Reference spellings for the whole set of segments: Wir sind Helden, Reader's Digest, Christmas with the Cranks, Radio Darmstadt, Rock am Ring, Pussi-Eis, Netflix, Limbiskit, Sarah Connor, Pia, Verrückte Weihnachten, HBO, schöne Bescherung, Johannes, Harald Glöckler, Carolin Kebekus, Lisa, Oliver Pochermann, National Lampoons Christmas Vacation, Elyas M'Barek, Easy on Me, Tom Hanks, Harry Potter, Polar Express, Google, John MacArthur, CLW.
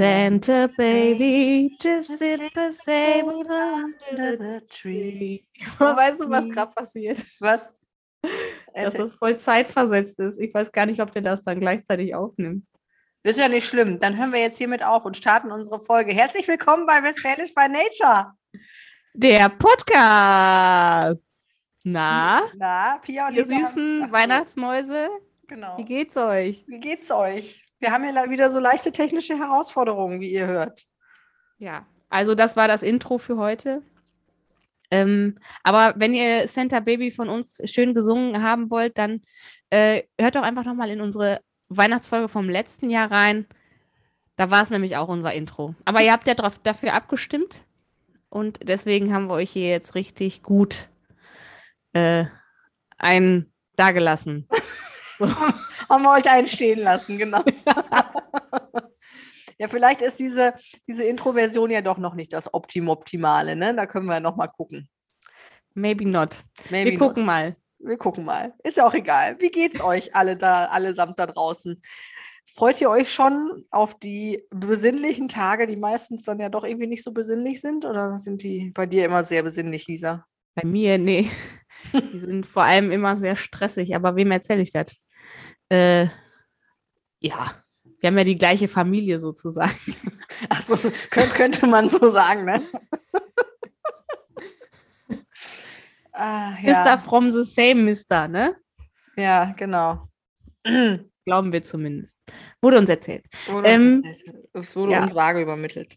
Santa baby, just sit the same under the tree. Weißt du, was gerade passiert? Was? Dass das voll zeitversetzt ist. Ich weiß gar nicht, ob wir das dann gleichzeitig aufnehmen. Das ist ja nicht schlimm. Dann hören wir jetzt hiermit auf und starten unsere Folge. Herzlich willkommen bei Westfälisch by Nature. Der Podcast. Na, Pia und Lisa. Die süßen Weihnachtsmäuse. Genau. Wie geht's euch? Wir haben ja wieder so leichte technische Herausforderungen, wie ihr hört. Ja, also das war das Intro für heute. Aber wenn ihr Santa Baby von uns schön gesungen haben wollt, dann hört doch einfach nochmal in unsere Weihnachtsfolge vom letzten Jahr rein. Da war es nämlich auch unser Intro. Aber ihr habt ja dafür abgestimmt und deswegen haben wir euch hier jetzt richtig gut einen dagelassen. So. Haben wir euch einstehen lassen, genau. Ja, vielleicht ist diese Intro-Version ja doch noch nicht das Optimale, ne? Da können wir ja noch mal gucken. Maybe not. Wir gucken mal. Ist ja auch egal. Wie geht's euch allesamt da draußen? Freut ihr euch schon auf die besinnlichen Tage, die meistens dann ja doch irgendwie nicht so besinnlich sind? Oder sind die bei dir immer sehr besinnlich, Lisa? Bei mir, nee. Die sind vor allem immer sehr stressig. Aber wem erzähle ich das? Ja, wir haben ja die gleiche Familie sozusagen. Ach so, könnte man so sagen, ne? Ja. Mr. from the same Mr., ne? Ja, genau. Glauben wir zumindest. Wurde uns erzählt. Es wurde uns vage übermittelt.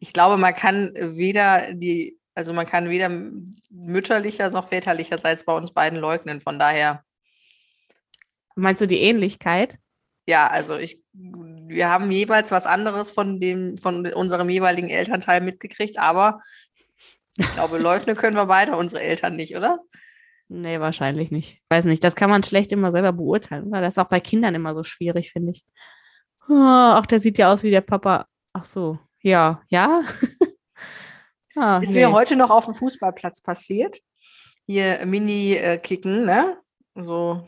Ich glaube, man kann weder mütterlicher noch väterlicherseits bei uns beiden leugnen, von daher. Meinst du die Ähnlichkeit? Ja, also wir haben jeweils was anderes von unserem jeweiligen Elternteil mitgekriegt, aber ich glaube, leugnen können wir beide unsere Eltern nicht, oder? Nee, wahrscheinlich nicht. Weiß nicht, das kann man schlecht immer selber beurteilen, oder? Das ist auch bei Kindern immer so schwierig, finde ich. Oh, ach, der sieht ja aus wie der Papa. Ach so, ja. Ah, ist mir heute noch auf dem Fußballplatz passiert. Hier Mini-Kicken, ne? So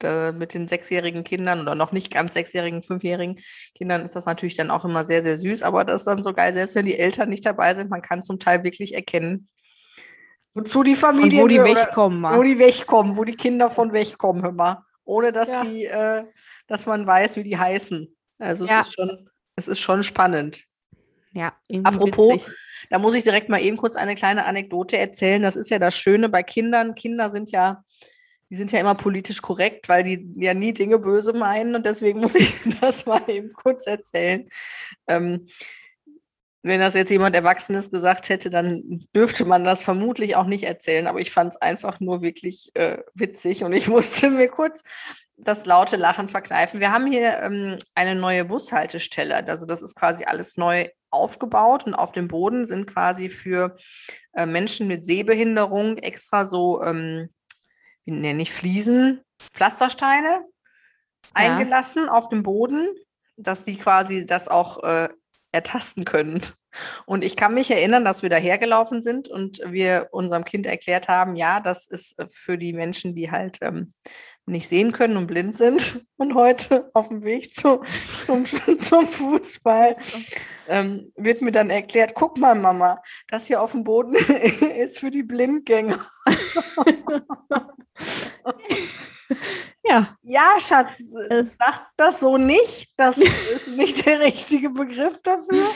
mit den 6-jährigen Kindern oder noch nicht ganz 6-jährigen, 5-jährigen Kindern ist das natürlich dann auch immer sehr, sehr süß. Aber das ist dann so geil, selbst wenn die Eltern nicht dabei sind, man kann zum Teil wirklich erkennen, wozu die Familien... Und wo die Kinder von wegkommen, hör mal. Ohne, dass man weiß, wie die heißen. Also es ist schon spannend. Ja, apropos, witzig. Da muss ich direkt mal eben kurz eine kleine Anekdote erzählen. Das ist ja das Schöne bei Kindern. Kinder sind ja immer politisch korrekt, weil die ja nie Dinge böse meinen. Und deswegen muss ich das mal eben kurz erzählen. Wenn das jetzt jemand Erwachsenes gesagt hätte, dann dürfte man das vermutlich auch nicht erzählen. Aber ich fand es einfach nur wirklich witzig. Und ich musste mir kurz das laute Lachen verkneifen. Wir haben hier eine neue Bushaltestelle. Also das ist quasi alles neu aufgebaut und auf dem Boden sind quasi für Menschen mit Sehbehinderung extra so, wie nenne ich, Fliesen, Pflastersteine eingelassen auf dem Boden, dass die quasi das auch ertasten können. Und ich kann mich erinnern, dass wir dahergelaufen sind und wir unserem Kind erklärt haben, ja, das ist für die Menschen, die halt nicht sehen können und blind sind. Und heute auf dem Weg zum Fußball wird mir dann erklärt, guck mal, Mama, das hier auf dem Boden ist für die Blindgänger. Ja, Schatz, sag das so nicht. Das ist nicht der richtige Begriff dafür.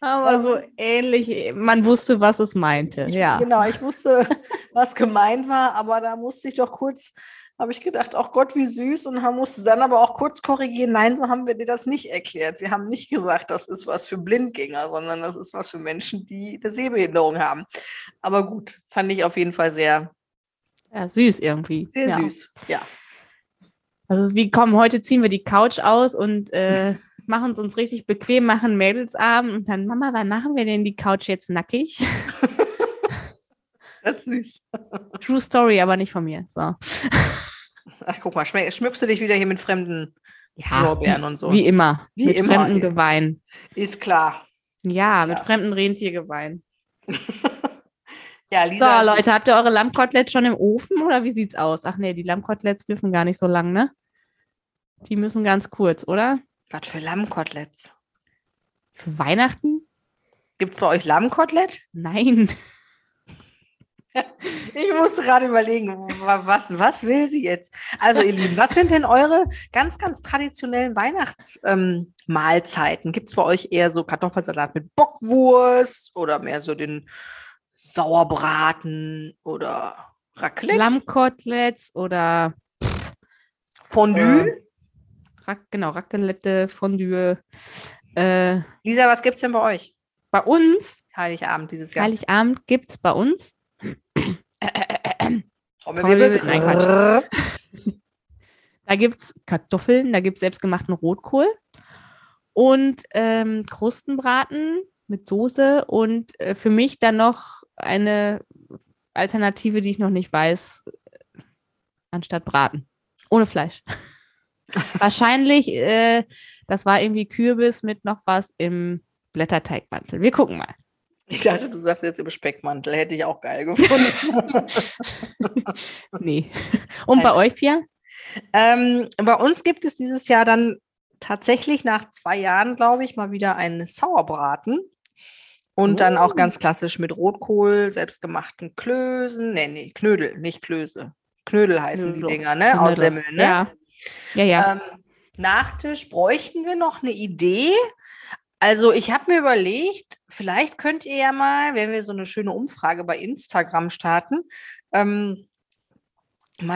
Aber so ähnlich, man wusste, was es meinte. Genau, ich wusste, was gemeint war, aber da musste ich doch kurz... habe ich gedacht, oh Gott, wie süß, und musste dann aber auch kurz korrigieren, nein, so haben wir dir das nicht erklärt. Wir haben nicht gesagt, das ist was für Blindgänger, sondern das ist was für Menschen, die eine Sehbehinderung haben. Aber gut, fand ich auf jeden Fall sehr... Ja, süß irgendwie. Sehr süß, ja. Das ist wie, komm, heute ziehen wir die Couch aus und machen es uns richtig bequem, machen Mädelsabend und dann, Mama, wann machen wir denn die Couch jetzt nackig? Das ist süß. True Story, aber nicht von mir. So. Ach, guck mal, schmückst du dich wieder hier mit fremden Lorbeeren und so. Wie immer. Mit fremden Gewein. Ist klar. Ja, mit fremden Rentiergewein. Ja, Lisa, so, Leute, habt ihr eure Lammkoteletts schon im Ofen oder wie sieht's aus? Ach nee, die Lammkoteletts dürfen gar nicht so lang, ne? Die müssen ganz kurz, oder? Was für Lammkoteletts? Für Weihnachten? Gibt's bei euch Lammkotelett? Nein. Ich musste gerade überlegen, was will sie jetzt? Also ihr Lieben, was sind denn eure ganz, ganz traditionellen Weihnachtsmahlzeiten? Gibt es bei euch eher so Kartoffelsalat mit Bockwurst oder mehr so den Sauerbraten oder Raclette? Lammkoteletts oder Fondue? Genau, Raclette, Fondue. Lisa, was gibt es denn bei euch? Bei uns? Heiligabend dieses Jahr. Heiligabend gibt es bei uns da gibt es Kartoffeln, da gibt es selbstgemachten Rotkohl und Krustenbraten mit Soße und für mich dann noch eine Alternative, die ich noch nicht weiß, anstatt Braten. Ohne Fleisch. Wahrscheinlich, das war irgendwie Kürbis mit noch was im Blätterteigmantel. Wir gucken mal. Ich dachte, du sagst jetzt im Speckmantel. Hätte ich auch geil gefunden. Nee. Und bei euch, Pia? Bei uns gibt es dieses Jahr dann tatsächlich nach 2 Jahren, glaube ich, mal wieder einen Sauerbraten. Und dann auch ganz klassisch mit Rotkohl, selbstgemachten Klößen. Nee, Knödel, nicht Klöße. Knödel heißen Knödel. Die Dinger, ne? Knödel. Aus Semmeln, ne? Ja. Nachtisch bräuchten wir noch eine Idee. Also ich habe mir überlegt, vielleicht könnt ihr ja mal, wenn wir so eine schöne Umfrage bei Instagram starten, mal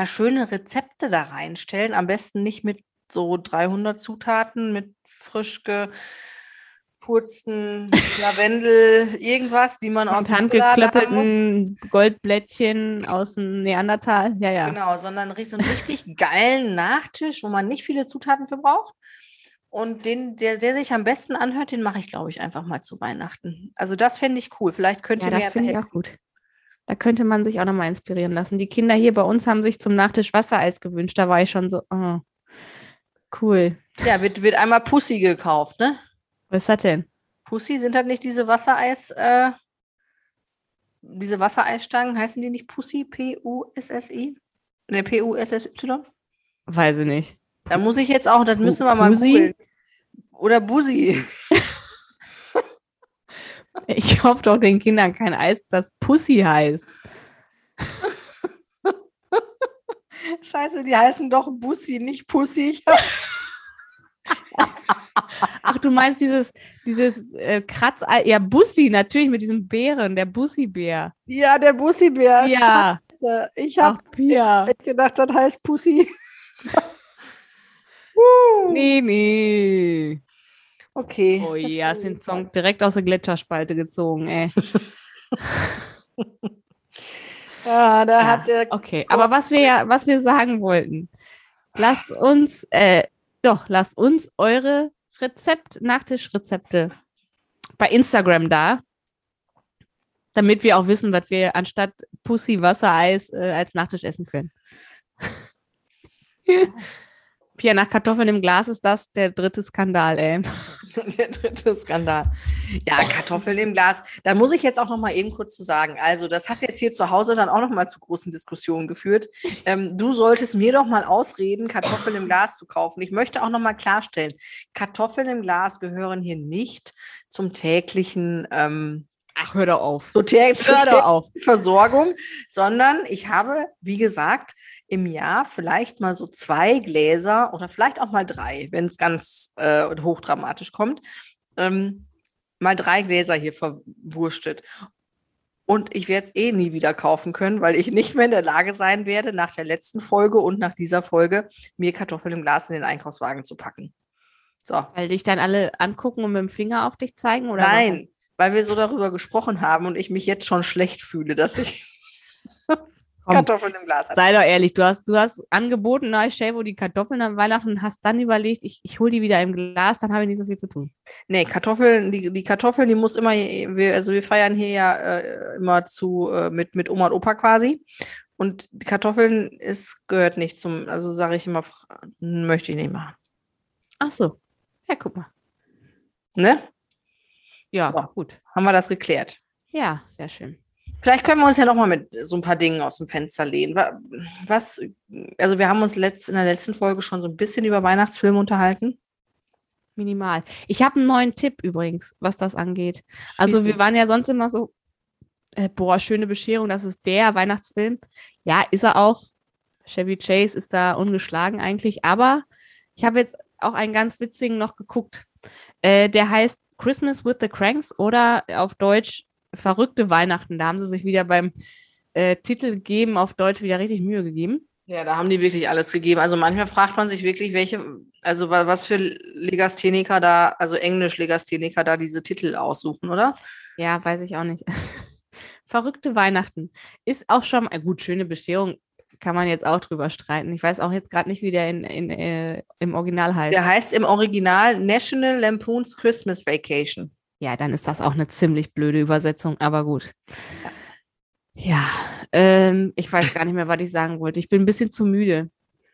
schöne Rezepte da reinstellen. Am besten nicht mit so 300 Zutaten, mit frisch gefurzten Lavendel, irgendwas, die man aus dem handgeklöppelten Goldblättchen aus dem Neandertal. Ja. Genau, sondern so einen richtig geilen Nachtisch, wo man nicht viele Zutaten für braucht. Und den, der sich am besten anhört, den mache ich, glaube ich, einfach mal zu Weihnachten. Also das fände ich cool. Vielleicht könnt ihr mir helfen. Ja, das finde ich auch gut. Da könnte man sich auch nochmal inspirieren lassen. Die Kinder hier bei uns haben sich zum Nachtisch Wassereis gewünscht. Da war ich schon so, oh, cool. Ja, wird einmal Pussy gekauft, ne? Was ist das denn? Pussy, sind das nicht diese diese Wassereisstangen? Heißen die nicht Pussy? P-U-S-S-I? Ne, P-U-S-S-Y? Weiß ich nicht. Da muss ich jetzt auch, das müssen wir mal googeln. Oder Busi. Ich kaufe doch den Kindern kein Eis, das Pussy heißt. Scheiße, die heißen doch Busi, nicht Pussy. Ach, du meinst dieses Kratzei. Ja, Bussi, natürlich mit diesem Bären, der Bussi-Bär. Ja, der Bussi-Bär. Ja. Scheiße. Ich habe gedacht, das heißt Pussy. Nee. Okay. Oh ja, ist den Song direkt aus der Gletscherspalte gezogen, ey. Okay, aber was wir sagen wollten, lasst uns eure Nachtischrezepte bei Instagram da, damit wir auch wissen, was wir anstatt Pussy Wassereis als Nachtisch essen können. Pia, nach Kartoffeln im Glas ist das der dritte Skandal, ey. Der dritte Skandal. Ja, Kartoffeln im Glas. Da muss ich jetzt auch noch mal eben kurz zu sagen. Also das hat jetzt hier zu Hause dann auch noch mal zu großen Diskussionen geführt. Du solltest mir doch mal ausreden, Kartoffeln im Glas zu kaufen. Ich möchte auch noch mal klarstellen, Kartoffeln im Glas gehören hier nicht zum täglichen... Ach, hör doch auf. Versorgung, sondern ich habe, wie gesagt, im Jahr vielleicht mal so 2 Gläser oder vielleicht auch mal 3, wenn es ganz hochdramatisch kommt, mal 3 Gläser hier verwurstet. Und ich werde es nie wieder kaufen können, weil ich nicht mehr in der Lage sein werde, nach der letzten Folge und nach dieser Folge mir Kartoffeln im Glas in den Einkaufswagen zu packen. So. Weil dich dann alle angucken und mit dem Finger auf dich zeigen? Oder nein. Warum? Weil wir so darüber gesprochen haben und ich mich jetzt schon schlecht fühle, dass ich Kartoffeln im Glas habe. Sei doch ehrlich, du hast angeboten, na, ich stelle wo die Kartoffeln am Weihnachten und hast dann überlegt, ich hole die wieder im Glas, dann habe ich nicht so viel zu tun. Nee, Kartoffeln, die Kartoffeln, die muss immer, wir feiern hier ja immer mit Oma und Opa quasi. Und die Kartoffeln gehört nicht zum, also sage ich immer, möchte ich nicht machen. Ach so, ja, guck mal. Ne? Ja, so, gut. Haben wir das geklärt? Ja, sehr schön. Vielleicht können wir uns ja nochmal mit so ein paar Dingen aus dem Fenster lehnen. Also wir haben uns in der letzten Folge schon so ein bisschen über Weihnachtsfilme unterhalten. minimal. Ich habe einen neuen Tipp übrigens, was das angeht. Also wir waren ja sonst immer so, schöne Bescherung, das ist der Weihnachtsfilm. Ja, ist er auch. Chevy Chase ist da ungeschlagen eigentlich. Aber ich habe jetzt auch einen ganz witzigen noch geguckt. Der heißt Christmas with the Cranks oder auf Deutsch Verrückte Weihnachten. Da haben sie sich wieder beim Titel geben, auf Deutsch wieder richtig Mühe gegeben. Ja, da haben die wirklich alles gegeben. Also manchmal fragt man sich wirklich, was für Legastheniker da, also Englisch-Legastheniker da diese Titel aussuchen, oder? Ja, weiß ich auch nicht. Verrückte Weihnachten ist auch schon, gut, schöne Bescherung, kann man jetzt auch drüber streiten. Ich weiß auch jetzt gerade nicht, wie der im Original heißt. Der heißt im Original National Lampoons Christmas Vacation. Ja, dann ist das auch eine ziemlich blöde Übersetzung, aber gut. Ja. Ja, ich weiß gar nicht mehr, was ich sagen wollte. Ich bin ein bisschen zu müde.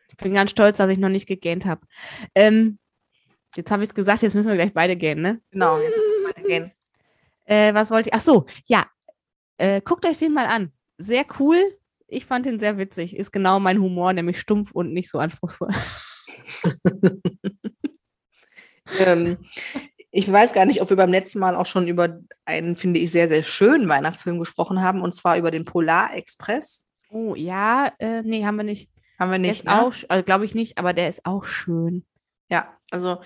Ich bin ganz stolz, dass ich noch nicht gegähnt habe. Jetzt habe ich es gesagt, jetzt müssen wir gleich beide gähnen, ne? Genau, jetzt müssen wir beide gähnen. Was wollte ich? Ach so, ja. Guckt euch den mal an. Sehr cool. Ich fand den sehr witzig. Ist genau mein Humor, nämlich stumpf und nicht so anspruchsvoll. Ich weiß gar nicht, ob wir beim letzten Mal auch schon über einen, finde ich, sehr, sehr schönen Weihnachtsfilm gesprochen haben, und zwar über den Polar Express. Oh, ja, nee, haben wir nicht. Haben wir nicht, ne? Also, glaube ich nicht, aber der ist auch schön. Ja, also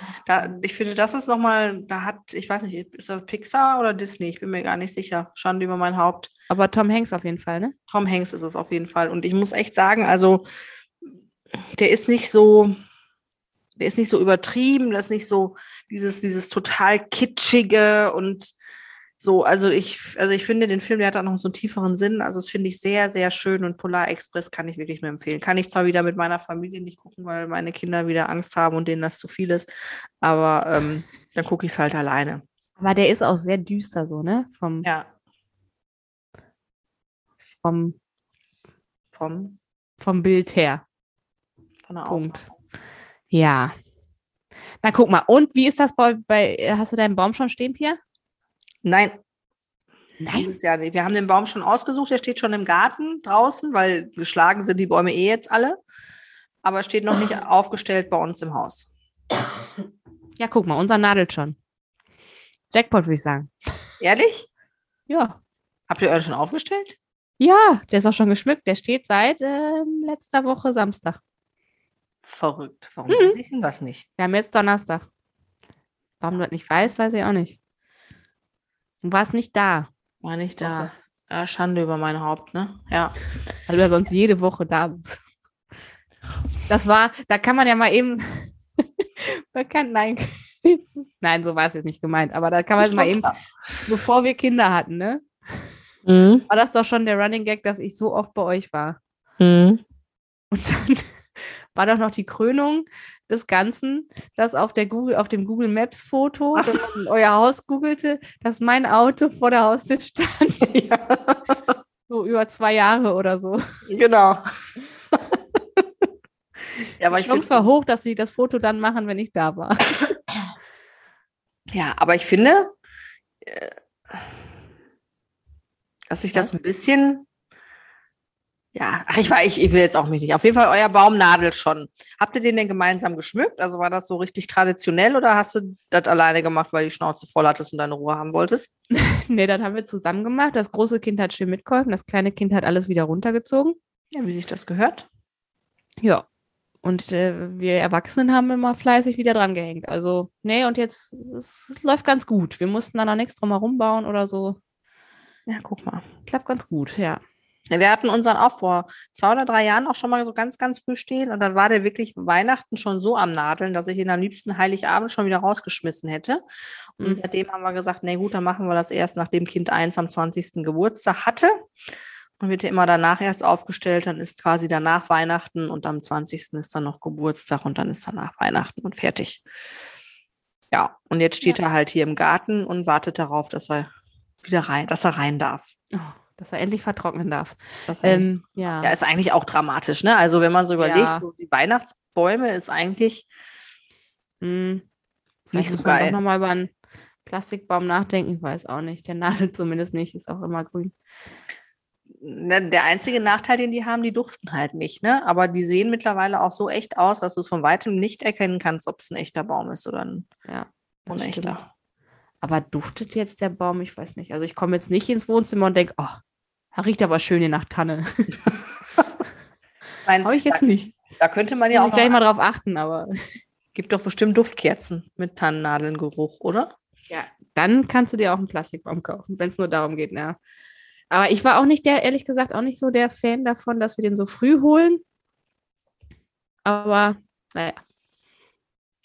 ich finde, das ist nochmal, ich weiß nicht, ist das Pixar oder Disney? Ich bin mir gar nicht sicher. Schande über mein Haupt. Aber Tom Hanks auf jeden Fall, ne? Tom Hanks ist es auf jeden Fall. Und ich muss echt sagen, also, der ist nicht so übertrieben, das ist nicht so dieses total kitschige und so. Also ich finde den Film, der hat auch noch so einen tieferen Sinn. Also das finde ich sehr, sehr schön, und Polar Express kann ich wirklich nur empfehlen. Kann ich zwar wieder mit meiner Familie nicht gucken, weil meine Kinder wieder Angst haben und denen das zu viel ist, aber dann gucke ich es halt alleine. Aber der ist auch sehr düster so, ne? Vom Bild her. Von der Punkt. Aufnahme. Ja. Na, guck mal. Und wie ist das hast du deinen Baum schon stehen, Pia? Nein. Dieses Jahr nicht. Wir haben den Baum schon ausgesucht. Der steht schon im Garten draußen, weil geschlagen sind die Bäume jetzt alle. Aber er steht noch nicht aufgestellt bei uns im Haus. Ja, guck mal. Unser nadelt schon. Jackpot, würde ich sagen. Ehrlich? Ja. Habt ihr euren schon aufgestellt? Ja, der ist auch schon geschmückt. Der steht seit letzter Woche Samstag. Verrückt. Warum kann ich denn das nicht? Wir haben jetzt Donnerstag. Warum du das nicht weißt, weiß ich auch nicht. Du warst nicht da. War nicht da. Ja, Schande über mein Haupt, ne? Ja. Weil du ja sonst jede Woche da bist. Da kann man ja mal eben. Nein, so war es jetzt nicht gemeint. Aber da kann man mal eben, bevor wir Kinder hatten, ne? Mhm. War das doch schon der Running Gag, dass ich so oft bei euch war. Mhm. Und dann war doch noch die Krönung des Ganzen, dass auf dem Google Maps Foto, das man euer Haus googelte, dass mein Auto vor der Haustür stand. Ja. So über 2 Jahre oder so. Genau. Ja, aber ich finde es war hoch, dass sie das Foto dann machen, wenn ich da war. Ja, aber ich finde, dass ich das ein bisschen... Ja, ich will jetzt auch mich nicht. Auf jeden Fall, euer Baum nadelt schon. Habt ihr den denn gemeinsam geschmückt? Also war das so richtig traditionell oder hast du das alleine gemacht, weil die Schnauze voll hattest und deine Ruhe haben wolltest? Nee, das haben wir zusammen gemacht. Das große Kind hat schön mitgeholfen, das kleine Kind hat alles wieder runtergezogen. Ja, wie sich das gehört. Ja, und wir Erwachsenen haben immer fleißig wieder dran gehängt. Also, nee, und jetzt, es läuft ganz gut. Wir mussten da noch nichts drum herum bauen oder so. Ja, guck mal. Klappt ganz gut, ja. Wir hatten unseren auch vor 2 oder 3 Jahren auch schon mal so ganz, ganz früh stehen, und dann war der wirklich Weihnachten schon so am Nadeln, dass ich ihn am liebsten Heiligabend schon wieder rausgeschmissen hätte. Und seitdem haben wir gesagt, na gut, dann machen wir das erst, nachdem Kind 1 am 20. Geburtstag hatte, und wird ja immer danach erst aufgestellt, dann ist quasi danach Weihnachten und am 20. ist dann noch Geburtstag und dann ist danach Weihnachten und fertig. Ja, und jetzt steht er halt hier im Garten und wartet darauf, dass er rein darf. Oh. Dass er endlich vertrocknen darf. Ja, ist eigentlich auch dramatisch, ne? Also wenn man so überlegt, so die Weihnachtsbäume ist eigentlich nicht so geil. Ich muss nochmal über einen Plastikbaum nachdenken, ich weiß auch nicht. Der nadelt zumindest nicht, ist auch immer grün. Der einzige Nachteil, den die haben, die duften halt nicht, ne? Aber die sehen mittlerweile auch so echt aus, dass du es von Weitem nicht erkennen kannst, ob es ein echter Baum ist oder ein unechter. Stimmt. Aber duftet jetzt der Baum? Ich weiß nicht. Also ich komme jetzt nicht ins Wohnzimmer und denke, oh, riecht aber schön hier nach Tanne. Habe ich jetzt nicht. Da könnte man ja auch gleich mal drauf achten, aber... Gibt doch bestimmt Duftkerzen mit Tannennadelngeruch, oder? Ja, dann kannst du dir auch einen Plastikbaum kaufen, wenn es nur darum geht, ja. Aber ich war auch nicht ehrlich gesagt, auch nicht so der Fan davon, dass wir den so früh holen. Aber, naja.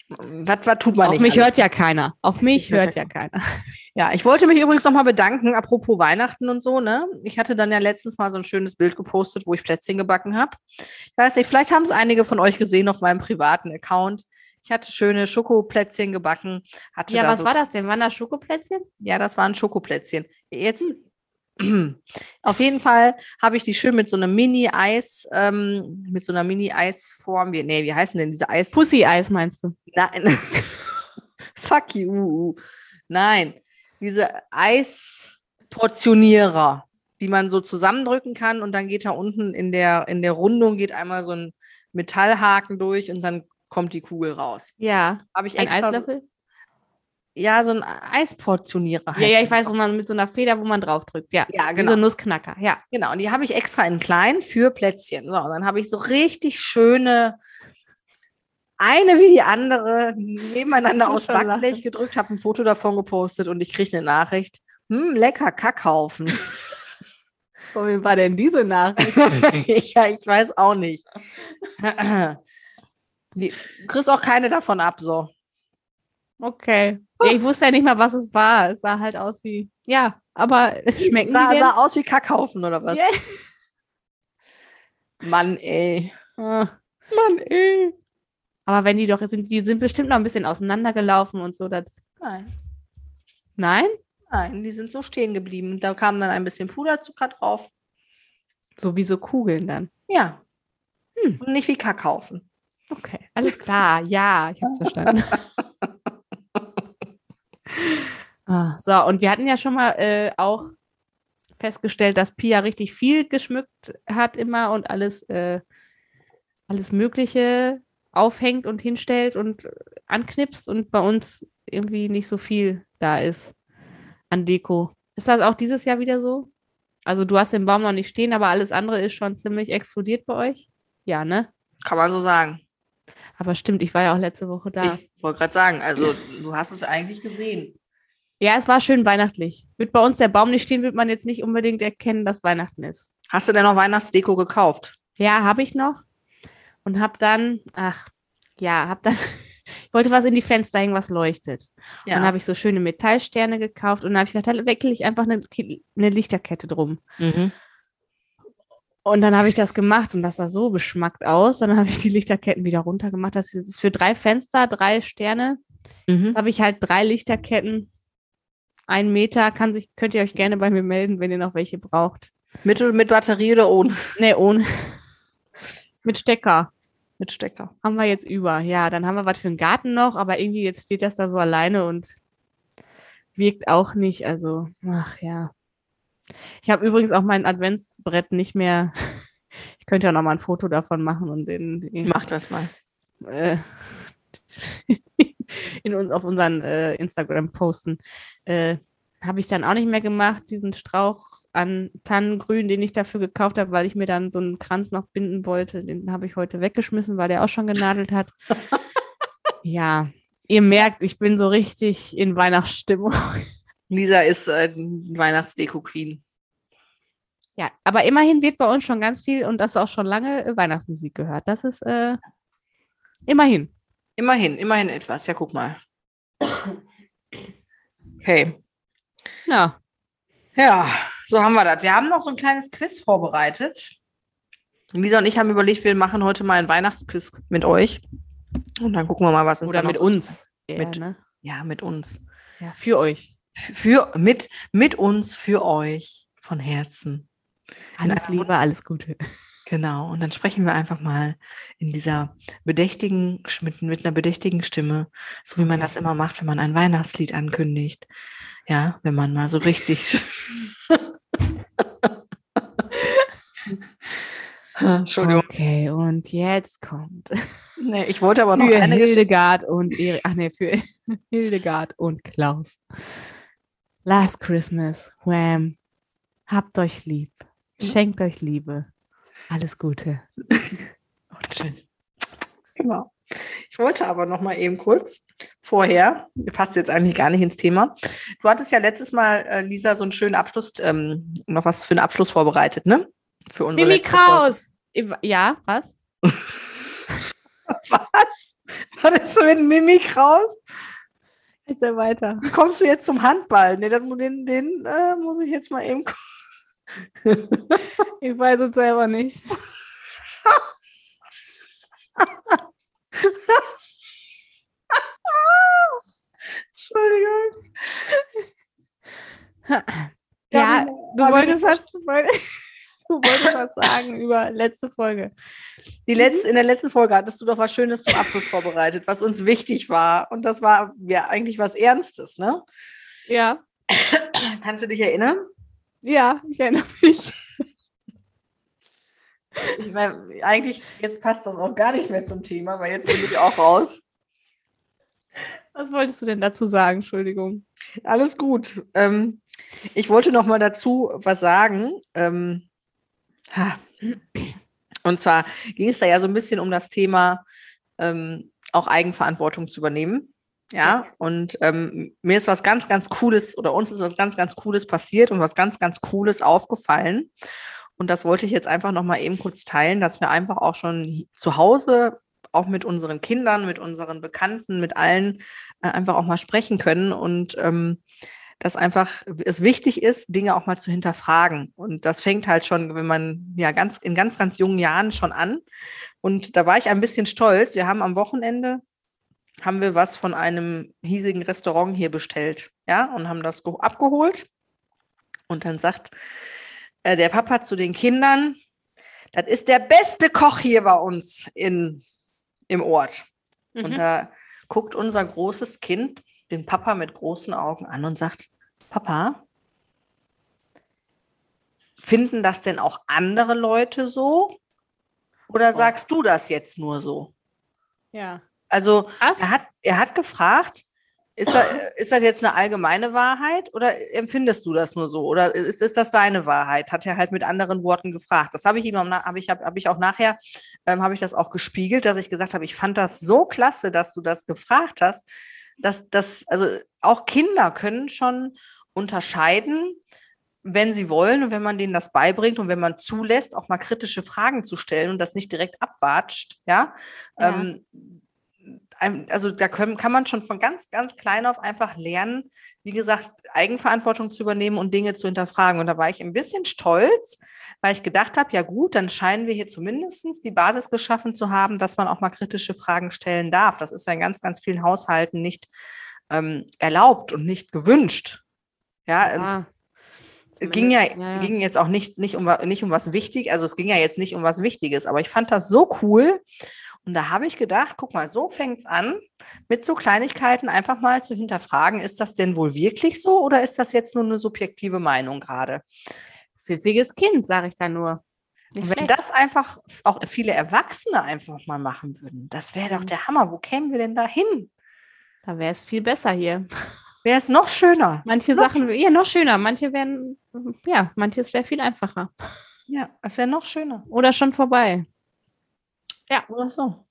Was tut man nicht? Auf mich hört ja keiner. Auf mich hört ja keiner. Ja, ich wollte mich übrigens nochmal bedanken, apropos Weihnachten und so, ne? Ich hatte dann ja letztens mal so ein schönes Bild gepostet, wo ich Plätzchen gebacken habe. Ich weiß nicht, vielleicht haben es einige von euch gesehen auf meinem privaten Account. Ich hatte schöne Schokoplätzchen gebacken. Ja, was war das denn? Waren das Schokoplätzchen? Ja, das waren Schokoplätzchen. Jetzt... Auf jeden Fall habe ich die schön mit so einem Mini-Eis, mit so einer Mini-Eisform. Wie heißen denn diese Eis? Pussy-Eis meinst du? Nein. Fuck you. Nein. Diese Eisportionierer, die man so zusammendrücken kann und dann geht da unten in der Rundung geht einmal so ein Metallhaken durch und dann kommt die Kugel raus. Ja. Habe ich extra. Ein Eislöffel? Ja, so ein Eisportionierer heißt. Ja, ich weiß, wo man mit so einer Feder, wo man drauf drückt. Ja, genau. So ein Nussknacker, ja. Genau, und die habe ich extra in klein für Plätzchen. So, und dann habe ich so richtig schöne, eine wie die andere, nebeneinander aus Backblech gedrückt, habe ein Foto davon gepostet und ich kriege eine Nachricht. Lecker Kackhaufen. Von wem war denn diese Nachricht? Ja, ich weiß auch nicht. Du kriegst auch keine davon ab, so. Okay. Ja, ich wusste ja nicht mal, was es war. Es sah halt aus wie, ja, aber schmecken sah aus wie Kackhaufen oder was? Yeah. Mann, ey. Aber wenn die doch sind, die sind bestimmt noch ein bisschen auseinandergelaufen und so. Nein? Nein, die sind so stehen geblieben. Da kam dann ein bisschen Puderzucker drauf. So wie so Kugeln dann? Ja. Und nicht wie Kackhaufen. Okay, alles klar. Ja, ich hab's verstanden. So, und wir hatten ja schon mal auch festgestellt, dass Pia richtig viel geschmückt hat immer und alles Mögliche aufhängt und hinstellt und anknipst und bei uns irgendwie nicht so viel da ist an Deko. Ist das auch dieses Jahr wieder so? Also du hast den Baum noch nicht stehen, aber alles andere ist schon ziemlich explodiert bei euch? Ja, ne? Kann man so sagen. Aber stimmt, ich war ja auch letzte Woche da. Ich wollte gerade sagen, also du hast es eigentlich gesehen. Ja, es war schön weihnachtlich. Wird bei uns der Baum nicht stehen, wird man jetzt nicht unbedingt erkennen, dass Weihnachten ist. Hast du denn noch Weihnachtsdeko gekauft? Ja, habe ich noch. Und ich wollte was in die Fenster hängen, was leuchtet. Ja. Und dann habe ich so schöne Metallsterne gekauft und dann habe ich gedacht, da wickele ich einfach eine Lichterkette drum. Mhm. Und dann habe ich das gemacht und das sah so beschmackt aus. Und dann habe ich die Lichterketten wieder runtergemacht. Das ist für 3 Fenster, 3 Sterne. Mhm. Habe ich halt 3 Lichterketten. 1 Meter, könnt ihr euch gerne bei mir melden, wenn ihr noch welche braucht. Mit Batterie oder ohne? Nee, ohne. Mit Stecker. Haben wir jetzt über. Ja, dann haben wir was für den Garten noch, aber irgendwie jetzt steht das da so alleine und wirkt auch nicht. Also, ach ja. Ich habe übrigens auch mein Adventsbrett nicht mehr. Ich könnte ja noch mal ein Foto davon machen und mach das mal. Auf unseren Instagram posten. Habe ich dann auch nicht mehr gemacht, diesen Strauch an Tannengrün, den ich dafür gekauft habe, weil ich mir dann so einen Kranz noch binden wollte. Den habe ich heute weggeschmissen, weil der auch schon genadelt hat. Ja, ihr merkt, ich bin so richtig in Weihnachtsstimmung. Lisa ist Weihnachtsdeko-Queen. Ja, aber immerhin wird bei uns schon ganz viel und das auch schon lange Weihnachtsmusik gehört. Das ist immerhin. Immerhin etwas. Ja, guck mal. Hey. Ja. Ja, so haben wir das. Wir haben noch so ein kleines Quiz vorbereitet. Lisa und ich haben überlegt, wir machen heute mal ein Weihnachtsquiz mit euch. Und dann gucken wir mal, was uns oder mit uns. Mit uns. Ja, für euch. Mit uns, für euch, von Herzen. Alles Liebe, alles Gute. Genau, und dann sprechen wir einfach mal in dieser bedächtigen, mit einer bedächtigen Stimme, so wie man das immer macht, wenn man ein Weihnachtslied ankündigt. Ja, wenn man mal so richtig Entschuldigung. Okay, und jetzt kommt. Nee, ich wollte aber noch eine Hildegard und Erik. Ach nee, für Hildegard und Klaus. Last Christmas, wham. Habt euch lieb. Schenkt euch Liebe. Alles Gute. Und tschüss. Genau. Ich wollte aber noch mal eben kurz vorher, passt jetzt eigentlich gar nicht ins Thema, du hattest ja letztes Mal, Lisa, so einen schönen Abschluss, noch was für einen Abschluss vorbereitet, ne? Für unsere Mimi Kraus! Ja, was? Was? Hattest du mit Mimi Kraus? Jetzt ja weiter. Wie kommst du jetzt zum Handball? Ne, den muss ich jetzt mal eben Ich weiß es selber nicht. Entschuldigung. Ja, du wolltest was sagen über letzte Folge. In der letzten Folge hattest du doch was Schönes zum Abschluss vorbereitet, was uns wichtig war. Und das war ja eigentlich was Ernstes, ne? Ja. Kannst du dich erinnern? Ja, ich erinnere mich. Ich meine, eigentlich, jetzt passt das auch gar nicht mehr zum Thema, weil jetzt bin ich auch raus. Was wolltest du denn dazu sagen? Entschuldigung. Alles gut. Ich wollte noch mal dazu was sagen. Und zwar ging es da ja so ein bisschen um das Thema, auch Eigenverantwortung zu übernehmen. Ja, und mir ist was ganz, ganz Cooles oder uns ist was ganz, ganz Cooles passiert und was ganz, ganz Cooles aufgefallen. Und das wollte ich jetzt einfach noch mal eben kurz teilen, dass wir einfach auch schon zu Hause, auch mit unseren Kindern, mit unseren Bekannten, mit allen einfach auch mal sprechen können und dass einfach es wichtig ist, Dinge auch mal zu hinterfragen. Und das fängt halt schon, wenn man ja in ganz, ganz jungen Jahren schon an. Und da war ich ein bisschen stolz. Wir haben am Wochenende was von einem hiesigen Restaurant hier bestellt, ja, und haben das abgeholt. Und dann sagt der Papa zu den Kindern, das ist der beste Koch hier bei uns im Ort. Mhm. Und da guckt unser großes Kind den Papa mit großen Augen an und sagt, Papa, finden das denn auch andere Leute so? Oder sagst du das jetzt nur so? Ja. Also er hat gefragt, ist das jetzt eine allgemeine Wahrheit oder empfindest du das nur so? Oder ist das deine Wahrheit? Hat er halt mit anderen Worten gefragt. Das habe ich ihm auch nachher, habe ich das auch gespiegelt, dass ich gesagt habe, ich fand das so klasse, dass du das gefragt hast, dass das, also auch Kinder können schon unterscheiden, wenn sie wollen und wenn man denen das beibringt und wenn man zulässt, auch mal kritische Fragen zu stellen und das nicht direkt abwatscht, ja. Ja. Also da kann man schon von ganz, ganz klein auf einfach lernen, wie gesagt, Eigenverantwortung zu übernehmen und Dinge zu hinterfragen. Und da war ich ein bisschen stolz, weil ich gedacht habe, ja gut, dann scheinen wir hier zumindest die Basis geschaffen zu haben, dass man auch mal kritische Fragen stellen darf. Das ist ja in ganz, ganz vielen Haushalten nicht erlaubt und nicht gewünscht. Ja, ging jetzt auch nicht um was Wichtiges, also es ging ja jetzt nicht um was Wichtiges, aber ich fand das so cool. Und da habe ich gedacht, guck mal, so fängt es an, mit so Kleinigkeiten einfach mal zu hinterfragen, ist das denn wohl wirklich so oder ist das jetzt nur eine subjektive Meinung gerade? Pfiffiges Kind, sage ich da nur. Und wenn das einfach auch viele Erwachsene einfach mal machen würden, das wäre doch der Hammer. Wo kämen wir denn da hin? Da wäre es viel besser hier. Wäre es noch schöner. Manches wäre viel einfacher. Ja, es wäre noch schöner. Oder schon vorbei. Ja. Oder so.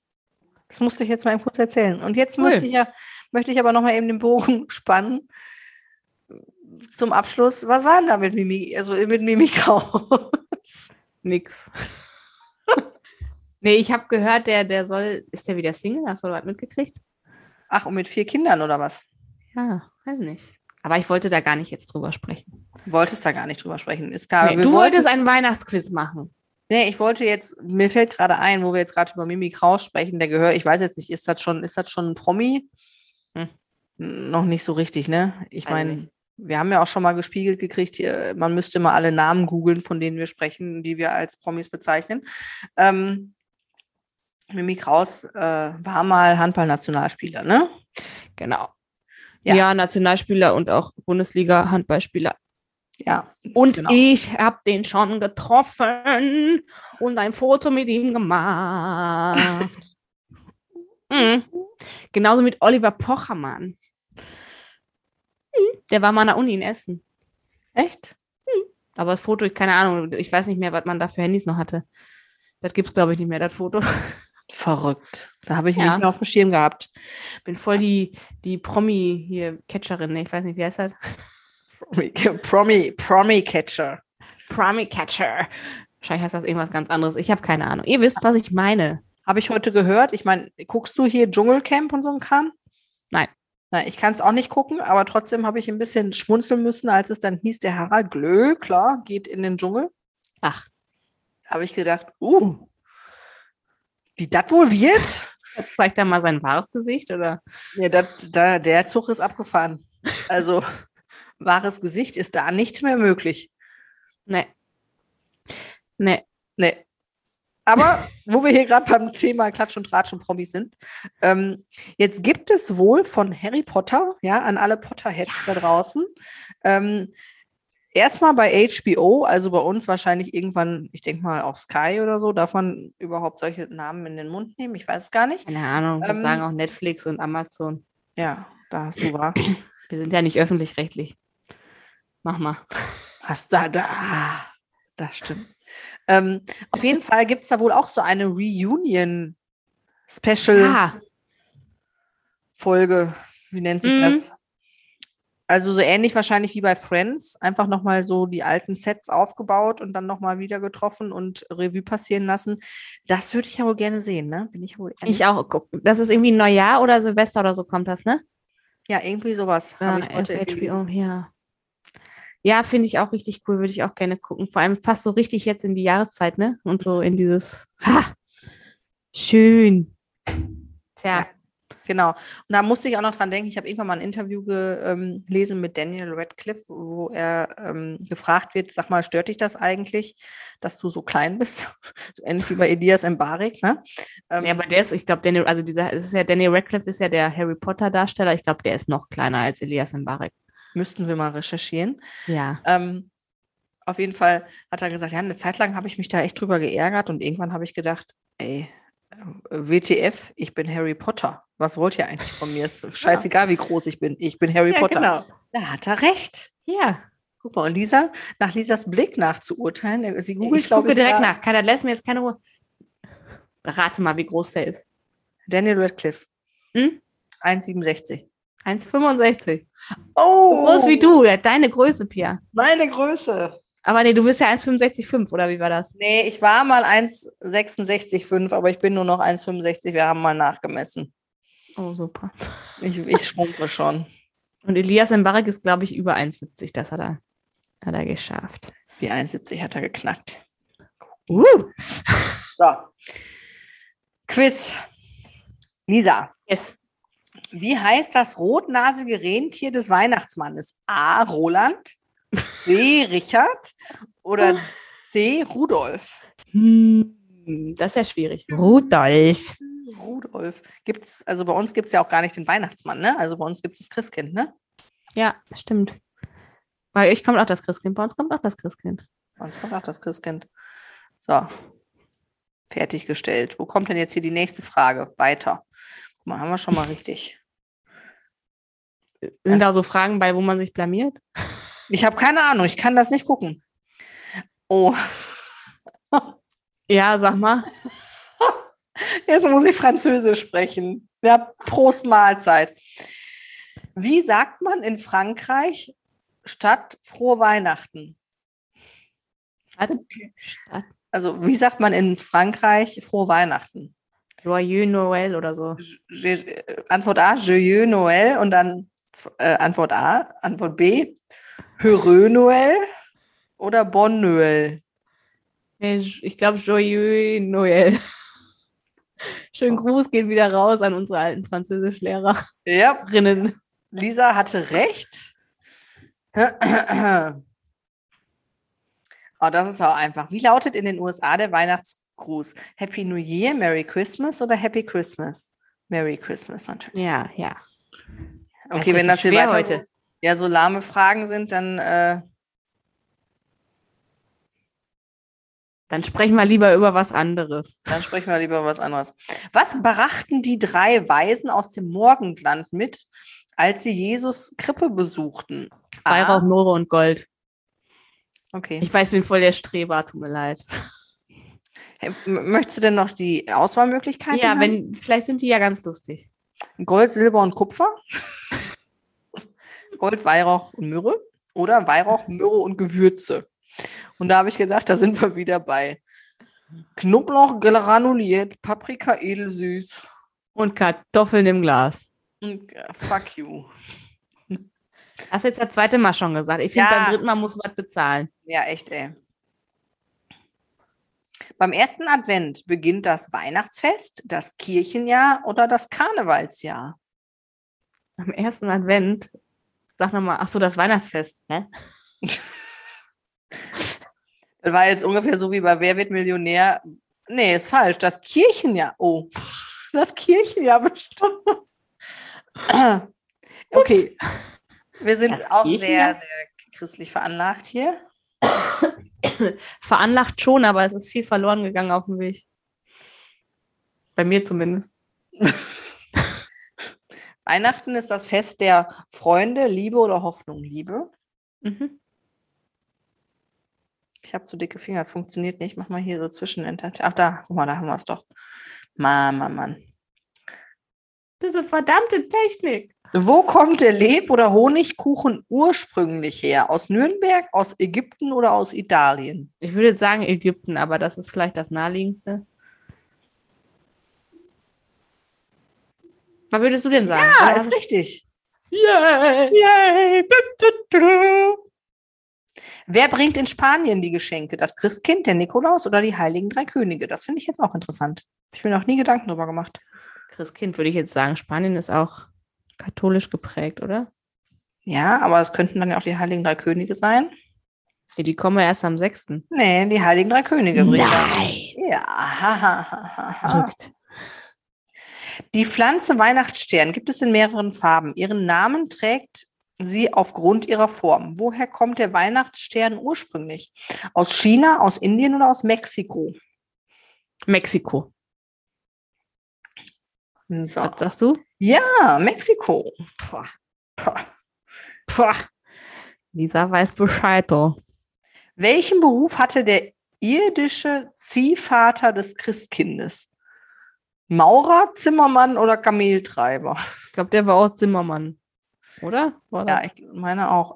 Das musste ich jetzt mal eben kurz erzählen. Und jetzt möchte ich aber nochmal eben den Bogen spannen. Zum Abschluss, was war denn da mit Mimi Kraus? Nix. Nee, ich habe gehört, ist der wieder Single? Hast du was mitgekriegt? Ach, und mit 4 Kindern oder was? Ja, weiß nicht. Aber ich wollte da gar nicht jetzt drüber sprechen. Du wolltest da gar nicht drüber sprechen. Ist klar, nee, du wolltest einen Weihnachtsquiz machen. Nee, ich wollte jetzt, mir fällt gerade ein, wo wir jetzt gerade über Mimi Kraus sprechen, ich weiß jetzt nicht, ist das schon ein Promi? Noch nicht so richtig, ne? Ich meine, wir haben ja auch schon mal gespiegelt gekriegt, man müsste mal alle Namen googeln, von denen wir sprechen, die wir als Promis bezeichnen. Mimi Kraus war mal Handball-Nationalspieler, ne? Genau. Ja, Nationalspieler und auch Bundesliga-Handballspieler. Ja, und genau. Ich habe den schon getroffen und ein Foto mit ihm gemacht. Mhm. Genauso mit Oliver Pochermann. Mhm. Der war mal an der Uni in Essen. Echt? Mhm. Aber das Foto, keine Ahnung, ich weiß nicht mehr, was man da für Handys noch hatte. Das gibt es, glaube ich, nicht mehr, das Foto. Verrückt. Da habe ich ihn nicht mehr auf dem Schirm gehabt. Bin voll die Promi hier Catcherin. Ich weiß nicht, wie heißt das? Promi-Catcher. Promi-Catcher. Wahrscheinlich heißt das irgendwas ganz anderes. Ich habe keine Ahnung. Ihr wisst, was ich meine. Habe ich heute gehört. Ich meine, guckst du hier Dschungelcamp und so einen Kram? Nein. Nein, ich kann es auch nicht gucken, aber trotzdem habe ich ein bisschen schmunzeln müssen, als es dann hieß, der Harald Glöckler geht in den Dschungel. Ach. Habe ich gedacht, wie das wohl wird? Jetzt zeigt er mal sein wahres Gesicht, oder? Ja, der Zug ist abgefahren. Also... Wahres Gesicht ist da nicht mehr möglich. Nee. Aber wo wir hier gerade beim Thema Klatsch und Tratsch und Promis sind, jetzt gibt es wohl von Harry Potter, ja, an alle Potterheads da draußen, erstmal bei HBO, also bei uns wahrscheinlich irgendwann, ich denke mal auf Sky oder so, darf man überhaupt solche Namen in den Mund nehmen? Ich weiß es gar nicht. Keine Ahnung, das sagen auch Netflix und Amazon. Ja, da hast du wahr. Wir sind ja nicht öffentlich-rechtlich. Mach mal. Hast da. Das stimmt. Auf jeden Fall gibt es da wohl auch so eine Reunion-Special-Folge. Wie nennt sich das? Also so ähnlich wahrscheinlich wie bei Friends. Einfach nochmal so die alten Sets aufgebaut und dann nochmal wieder getroffen und Revue passieren lassen. Das würde ich ja wohl gerne sehen, ne? Bin ich wohl ehrlich. Ich auch. Das ist irgendwie Neujahr oder Silvester oder so kommt das, ne? Ja, irgendwie sowas habe ich heute HBO, ja. Ja, finde ich auch richtig cool, würde ich auch gerne gucken. Vor allem fast so richtig jetzt in die Jahreszeit, ne? Und so in dieses, schön. Tja. Ja, genau. Und da musste ich auch noch dran denken, ich habe irgendwann mal ein Interview gelesen mit Daniel Radcliffe, wo er gefragt wird, sag mal, stört dich das eigentlich, dass du so klein bist? So ähnlich wie bei Elyas M'Barek, ne? Ja, aber der ist, ich glaube, Daniel Radcliffe ist ja der Harry Potter-Darsteller. Ich glaube, der ist noch kleiner als Elyas M'Barek. Müssten wir mal recherchieren. Ja. Auf jeden Fall hat er gesagt, ja, eine Zeit lang habe ich mich da echt drüber geärgert und irgendwann habe ich gedacht, ey, WTF, ich bin Harry Potter. Was wollt ihr eigentlich von mir? Ist scheißegal, wie groß ich bin. Ich bin Harry Potter. Genau. Da hat er recht. Ja. Guck mal, und Lisa, nach Lisas Blick nachzuurteilen, sie googelt, glaube ich. Direkt nach. Das lässt mir jetzt keine Ruhe. Rate mal, wie groß der ist. Daniel Radcliffe. 1,67. 1,65. Oh! So groß wie du. Deine Größe, Pia. Meine Größe. Aber nee, du bist ja 1,65,5, oder wie war das? Nee, ich war mal 1,66,5, aber ich bin nur noch 1,65. Wir haben mal nachgemessen. Oh, super. Ich schrumpfe schon. Und Elyas M'Barek ist, glaube ich, über 1,70. Das hat er geschafft. Die 1,70 hat er geknackt. So. Quiz. Lisa. Yes. Wie heißt das rotnasige Rentier des Weihnachtsmannes? A. Roland, B. Richard oder C. Rudolf? Das ist ja schwierig. Rudolf. Gibt's, also bei uns gibt es ja auch gar nicht den Weihnachtsmann, ne? Also bei uns gibt es das Christkind, ne? Ja, stimmt. Bei euch kommt auch das Christkind, bei uns kommt auch das Christkind. So, fertiggestellt. Wo kommt denn jetzt hier die nächste Frage? Weiter. Guck mal, haben wir schon mal richtig. Sind da so Fragen bei, wo man sich blamiert? Ich habe keine Ahnung, ich kann das nicht gucken. Oh. Ja, sag mal. Jetzt muss ich Französisch sprechen. Ja, Prost Mahlzeit. Wie sagt man in Frankreich statt Frohe Weihnachten? Also, wie sagt man in Frankreich Frohe Weihnachten? Joyeux Noël oder so. Antwort A, Joyeux Noël und dann Antwort A, Antwort B, Heureux Noël oder Bon Noël? Ich glaube, Joyeux Noël. Schönen Gruß geht wieder raus an unsere alten Französischlehrerinnen. Ja. Lisa hatte recht. Oh, das ist auch einfach. Wie lautet in den USA der Weihnachtsgruß? Happy New Year, Merry Christmas oder Happy Christmas? Merry Christmas natürlich. Ja. Okay, wenn das hier weiter so lahme Fragen sind, dann Dann sprechen wir lieber über was anderes. Was brachten die drei Weisen aus dem Morgenland mit, als sie Jesus Krippe besuchten? Weihrauch, Myrrhe und Gold. Okay. Ich weiß, ich bin voll der Streber, tut mir leid. Hey, möchtest du denn noch die Auswahlmöglichkeiten? Ja, vielleicht sind die ja ganz lustig. Gold, Silber und Kupfer. Gold, Weihrauch und Myrrhe. Oder Weihrauch, Myrrhe und Gewürze. Und da habe ich gedacht, da sind wir wieder bei Knoblauch granuliert, Paprika edelsüß. Und Kartoffeln im Glas. Fuck you. Hast du jetzt das zweite Mal schon gesagt? Ich finde, beim dritten Mal muss man was bezahlen. Ja, echt, ey. Beim ersten Advent beginnt das Weihnachtsfest, das Kirchenjahr oder das Karnevalsjahr? Am ersten Advent? Sag nochmal, ach so, das Weihnachtsfest, ne? Das war jetzt ungefähr so wie bei Wer wird Millionär? Nee, ist falsch. Das Kirchenjahr. Oh, das Kirchenjahr bestimmt. Okay. Wir sind das auch sehr, sehr christlich veranlagt hier. Veranlagt schon, aber es ist viel verloren gegangen auf dem Weg. Bei mir zumindest. Weihnachten ist das Fest der Freunde, Liebe oder Hoffnung. Liebe. Mhm. Ich habe zu dicke Finger, das funktioniert nicht. Mach mal hier so Zwischenenter. Ach, da, guck mal, da haben wir es doch. Mann. Diese verdammte Technik. Wo kommt der Leb- oder Honigkuchen ursprünglich her? Aus Nürnberg, aus Ägypten oder aus Italien? Ich würde jetzt sagen Ägypten, aber das ist vielleicht das Naheliegendste. Was würdest du denn sagen? Ja, ist richtig. Yay! Wer bringt in Spanien die Geschenke? Das Christkind, der Nikolaus oder die Heiligen Drei Könige? Das finde ich jetzt auch interessant. Ich habe mir noch nie Gedanken darüber gemacht. Christkind würde ich jetzt sagen. Spanien ist auch katholisch geprägt, oder? Ja, aber es könnten dann ja auch die Heiligen Drei Könige sein. Ja, die kommen ja erst am 6. Nee, die Heiligen Drei Könige bringen. Nein! Ja. Die Pflanze Weihnachtsstern gibt es in mehreren Farben. Ihren Namen trägt sie aufgrund ihrer Form. Woher kommt der Weihnachtsstern ursprünglich? Aus China, aus Indien oder aus Mexiko? Mexiko. So. Was sagst du? Ja, Mexiko. Lisa weiß Bescheid. Welchen Beruf hatte der irdische Ziehvater des Christkindes? Maurer, Zimmermann oder Kameltreiber? Ich glaube, der war auch Zimmermann. Oder? Ja, ich meine auch.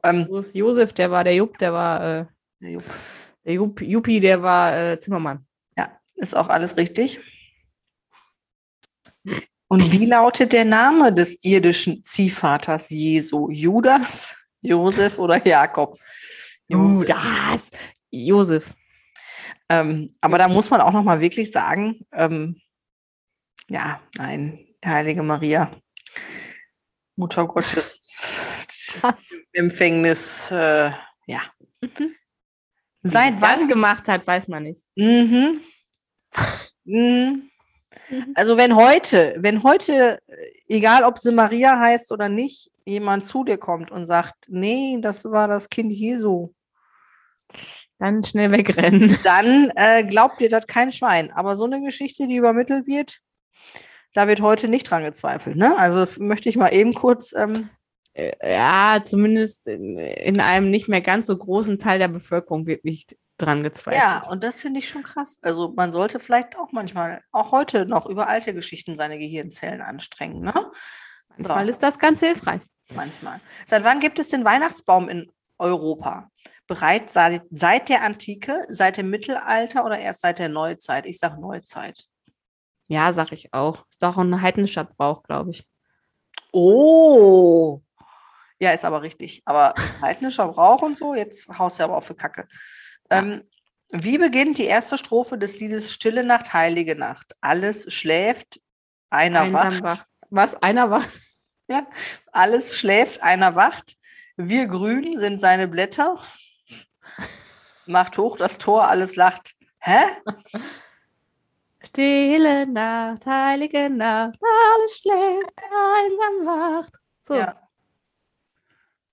Josef, der war der Jupp, der war Zimmermann. Ja, ist auch alles richtig. Und wie lautet der Name des irdischen Ziehvaters Jesu? Judas, Josef oder Jakob? Josef. Aber da muss man auch nochmal wirklich sagen, Heilige Maria, Mutter Gottes, Empfängnis, Seit wann gemacht hat, weiß man nicht. Mhm. Mhm. Also wenn heute, egal ob sie Maria heißt oder nicht, jemand zu dir kommt und sagt, nee, das war das Kind Jesu, dann schnell wegrennen. Dann glaubt dir das kein Schwein. Aber so eine Geschichte, die übermittelt wird, da wird heute nicht dran gezweifelt. Ne? Also möchte ich mal eben kurz... zumindest in einem nicht mehr ganz so großen Teil der Bevölkerung wird nicht dran gezweifelt. Ja, und das finde ich schon krass. Also man sollte vielleicht auch manchmal, auch heute noch, über alte Geschichten seine Gehirnzellen anstrengen. Ne? Manchmal ist das ganz hilfreich. Manchmal. Seit wann gibt es den Weihnachtsbaum in Europa? Bereits seit der Antike, seit dem Mittelalter oder erst seit der Neuzeit? Ich sage Neuzeit. Ja, sag ich auch. Ist doch ein heidnischer Brauch, glaube ich. Oh! Ja, ist aber richtig. Aber heidnischer Brauch und so, jetzt haust du aber auf die Kacke. Ja. Wie beginnt die erste Strophe des Liedes Stille Nacht, Heilige Nacht? Alles schläft, einer wacht. Was? Einer wacht? Ja, alles schläft, einer wacht. Wir Grünen sind seine Blätter. Macht hoch das Tor, alles lacht. Hä? Stille Nacht, heilige Nacht, alles schläft, einsam wacht. So. Ja.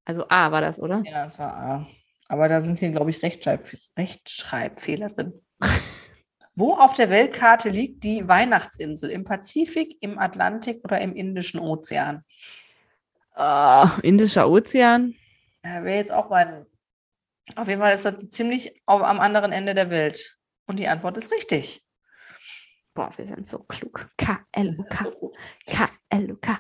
Also A war das, oder? Ja, das war A. Aber da sind hier, glaube ich, Rechtschreibfehler drin. Wo auf der Weltkarte liegt die Weihnachtsinsel? Im Pazifik, im Atlantik oder im Indischen Ozean? Indischer Ozean? Ja, wäre jetzt auch mein... Auf jeden Fall ist das ziemlich am anderen Ende der Welt. Und die Antwort ist richtig. Boah, wir sind so klug. K-L-U-K. K-L-U-K.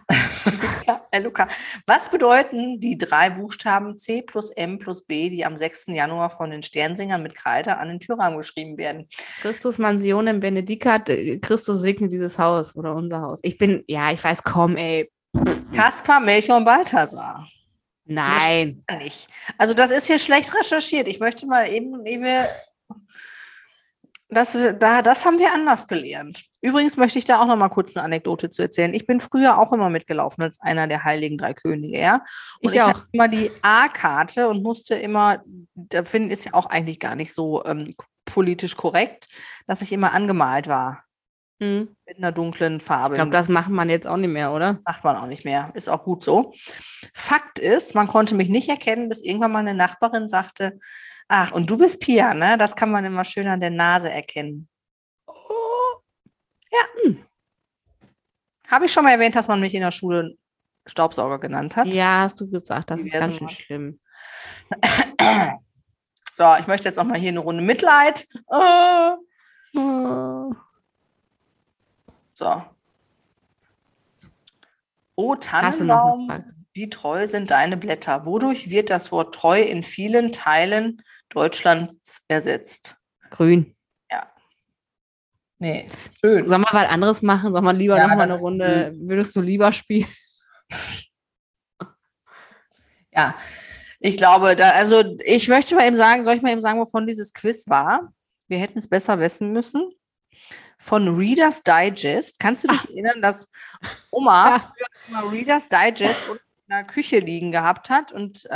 K-L-U-K. Was bedeuten die drei Buchstaben C plus M plus B, die am 6. Januar von den Sternsingern mit Kreide an den Türrahmen geschrieben werden? Christus Mansionem Benedicat. Christus segne dieses Haus oder unser Haus. Ich weiß, komm, ey. Kaspar, Melchior und Balthasar. Nein. Nicht. Also das ist hier schlecht recherchiert. Ich möchte mal eben das haben wir anders gelernt. Übrigens möchte ich da auch noch mal kurz eine Anekdote zu erzählen. Ich bin früher auch immer mitgelaufen als einer der Heiligen Drei Könige, ja. Und ich hatte immer die A-Karte und musste immer, da finden ist ja auch eigentlich gar nicht so politisch korrekt, dass ich immer angemalt war. Mit einer dunklen Farbe. Ich glaube, das macht man jetzt auch nicht mehr, oder? Macht man auch nicht mehr. Ist auch gut so. Fakt ist, man konnte mich nicht erkennen, bis irgendwann mal eine Nachbarin sagte, ach, und du bist Pia, ne? Das kann man immer schön an der Nase erkennen. Oh. Ja. Habe ich schon mal erwähnt, dass man mich in der Schule Staubsauger genannt hat? Ja, hast du gesagt. Das ist ganz schön schlimm. So, ich möchte jetzt auch mal hier eine Runde Mitleid. So. O Tannenbaum, wie treu sind deine Blätter? Wodurch wird das Wort treu in vielen Teilen Deutschlands ersetzt? Grün. Ja. Nee, schön. Sollen wir was anderes machen? Sollen wir lieber nochmal eine Runde? Würdest du lieber spielen? Ja, ich glaube, ich möchte mal eben sagen, soll ich mal eben sagen, wovon dieses Quiz war? Wir hätten es besser wissen müssen. Von Reader's Digest. Kannst du dich erinnern, dass Oma früher immer Reader's Digest in der Küche liegen gehabt hat? Und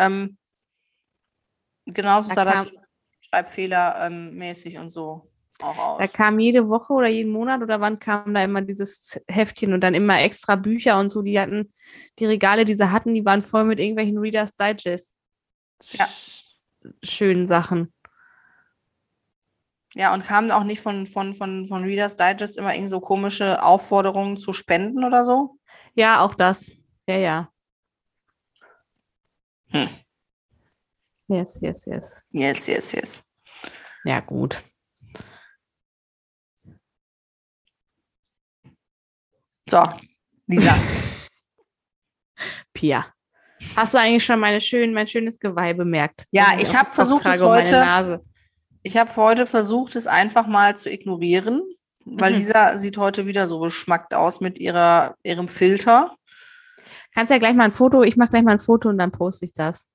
genauso sah das Schreibfehler mäßig und so auch aus. Da kam jede Woche oder jeden Monat oder wann kam da immer dieses Heftchen und dann immer extra Bücher und so. Die hatten die Regale, die sie hatten, die waren voll mit irgendwelchen Reader's Digest. Ja. Schönen Sachen. Ja, und kamen auch nicht von Reader's Digest immer irgend so komische Aufforderungen zu spenden oder so? Ja, auch das. Ja. Yes. Yes. Ja, gut. So, Lisa. Pia. Hast du eigentlich schon mein schönes Geweih bemerkt? Ja, ich habe versucht, es heute... Ich habe heute versucht, es einfach mal zu ignorieren, weil Lisa sieht heute wieder so beschmackt aus mit ihrem Filter. Kannst ja gleich mal ein Foto, ich mache gleich mal ein Foto und dann poste ich das.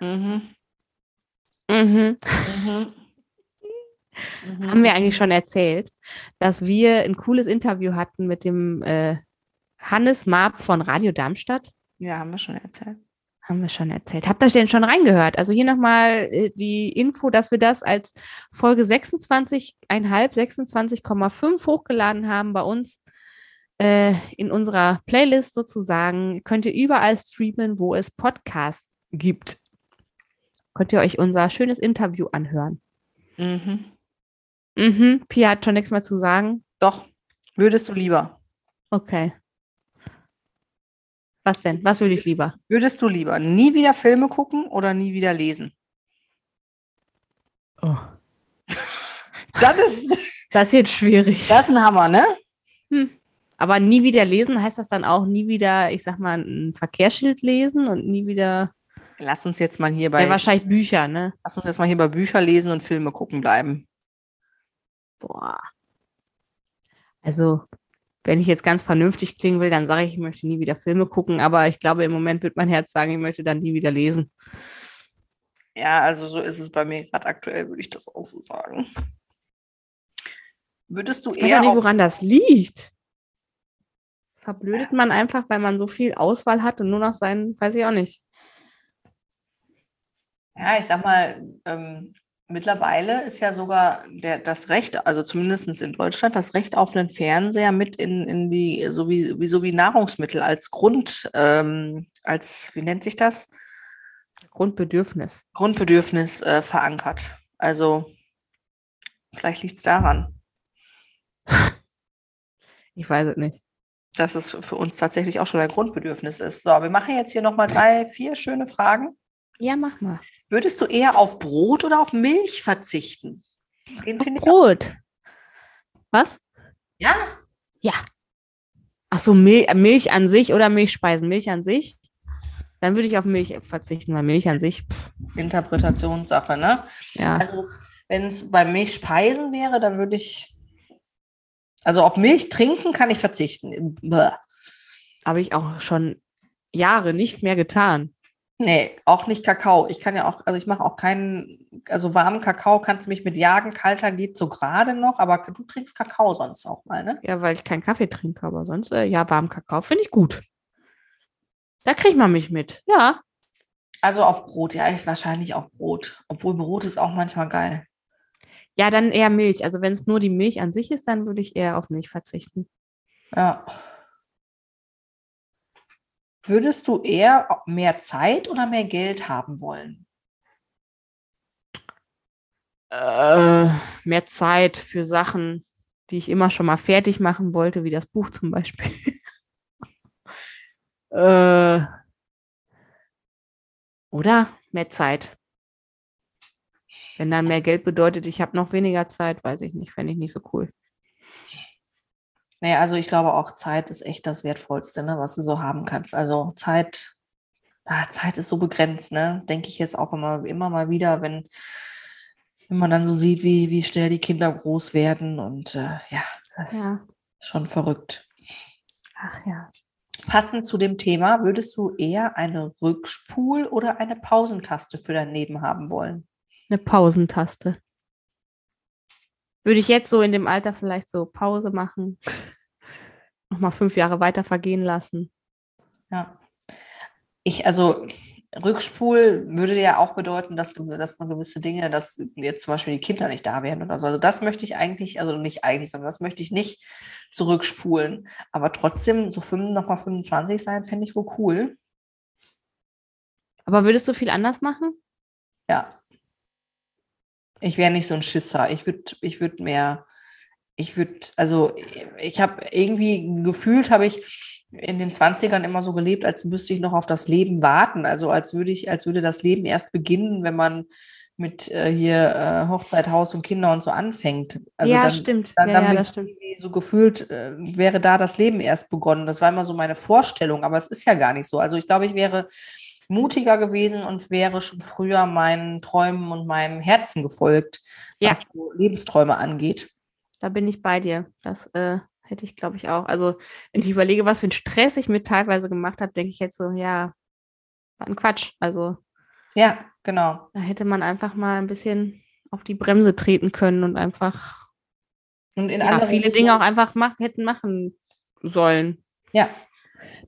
Haben wir eigentlich schon erzählt, dass wir ein cooles Interview hatten mit dem Hannes Marp von Radio Darmstadt? Ja, haben wir schon erzählt. Habt ihr denn schon reingehört? Also hier nochmal die Info, dass wir das als Folge 26,5 hochgeladen haben bei uns in unserer Playlist sozusagen. Könnt ihr überall streamen, wo es Podcasts gibt. Könnt ihr euch unser schönes Interview anhören. Pia hat schon nichts mehr zu sagen. Doch, würdest du lieber. Okay. Was denn? Was würde ich lieber? Würdest du lieber nie wieder Filme gucken oder nie wieder lesen? Oh. Das ist jetzt schwierig. Das ist ein Hammer, ne? Aber nie wieder lesen, heißt das dann auch nie wieder, ich sag mal, ein Verkehrsschild lesen und nie wieder... Lass uns jetzt mal hier bei... Ja, wahrscheinlich Bücher, ne? Lass uns jetzt mal hier bei Bücher lesen und Filme gucken bleiben. Boah. Also... Wenn ich jetzt ganz vernünftig klingen will, dann sage ich möchte nie wieder Filme gucken. Aber ich glaube, im Moment wird mein Herz sagen, ich möchte dann nie wieder lesen. Ja, also so ist es bei mir gerade aktuell, würde ich das auch so sagen. Würdest du eher... Ich weiß auch nicht, woran das liegt. Verblödet man einfach, weil man so viel Auswahl hat und nur noch seinen, weiß ich auch nicht. Ja, ich sag mal... Mittlerweile ist ja sogar das Recht, also zumindest in Deutschland, das Recht auf einen Fernseher mit in die, so wie Nahrungsmittel als Grund, wie nennt sich das? Grundbedürfnis verankert. Also vielleicht liegt es daran. Ich weiß es nicht. Dass es für uns tatsächlich auch schon ein Grundbedürfnis ist. So, wir machen jetzt hier nochmal 3, 4 schöne Fragen. Ja, mach mal. Würdest du eher auf Brot oder auf Milch verzichten? Brot. Was? Ja. Ja. Ach so, Milch an sich oder Milchspeisen. Milch an sich? Dann würde ich auf Milch verzichten, weil Milch an sich... Pff. Interpretationssache, ne? Ja. Also, wenn es bei Milchspeisen wäre, dann würde ich... Also, auf Milch trinken kann ich verzichten. Habe ich auch schon Jahre nicht mehr getan. Nee, auch nicht Kakao. Ich kann ja auch, also ich mache auch keinen, also warmen Kakao kannst du mich mit jagen, kalter geht so gerade noch, aber du trinkst Kakao sonst auch mal, ne? Ja, weil ich keinen Kaffee trinke, aber sonst, ja, warmen Kakao finde ich gut. Da kriegt man mich mit, ja. Also auf Brot, ja, wahrscheinlich auch Brot. Obwohl Brot ist auch manchmal geil. Ja, dann eher Milch. Also wenn es nur die Milch an sich ist, dann würde ich eher auf Milch verzichten. Ja. Würdest du eher mehr Zeit oder mehr Geld haben wollen? Mehr Zeit für Sachen, die ich immer schon mal fertig machen wollte, wie das Buch zum Beispiel. Oder mehr Zeit. Wenn dann mehr Geld bedeutet, ich habe noch weniger Zeit, weiß ich nicht, fände ich nicht so cool. Naja, also ich glaube auch, Zeit ist echt das Wertvollste, ne, was du so haben kannst. Also Zeit ist so begrenzt, ne? Denke ich jetzt auch immer mal wieder, wenn man dann so sieht, wie schnell die Kinder groß werden. Und das ist schon verrückt. Ach ja. Passend zu dem Thema, würdest du eher eine Rückspul- oder eine Pausentaste für dein Leben haben wollen? Eine Pausentaste. Würde ich jetzt so in dem Alter vielleicht so Pause machen, nochmal 5 Jahre weiter vergehen lassen. Ja. Also Rückspul würde ja auch bedeuten, dass man gewisse Dinge, dass jetzt zum Beispiel die Kinder nicht da wären oder so. Also das möchte ich eigentlich, also nicht eigentlich, sondern das möchte ich nicht zurückspulen. Aber trotzdem so nochmal 25 sein, fände ich wohl cool. Aber würdest du viel anders machen? Ja. Ich wäre nicht so ein Schisser. Ich habe irgendwie gefühlt, habe ich in den 20ern immer so gelebt, als müsste ich noch auf das Leben warten. Also als würde das Leben erst beginnen, wenn man mit Hochzeit, Haus und Kinder und so anfängt. Also ja, dann, stimmt. Das stimmt. So gefühlt wäre da das Leben erst begonnen. Das war immer so meine Vorstellung, aber es ist ja gar nicht so. Also ich glaube, ich wäre mutiger gewesen und wäre schon früher meinen Träumen und meinem Herzen gefolgt, was so Lebensträume angeht. Da bin ich bei dir. Das hätte ich, glaube ich, auch. Also, wenn ich überlege, was für einen Stress ich mir teilweise gemacht habe, denke ich jetzt so, ja, war ein Quatsch. Also, ja, genau. Da hätte man einfach mal ein bisschen auf die Bremse treten können und einfach viele Dinge auch einfach hätten machen sollen. Ja.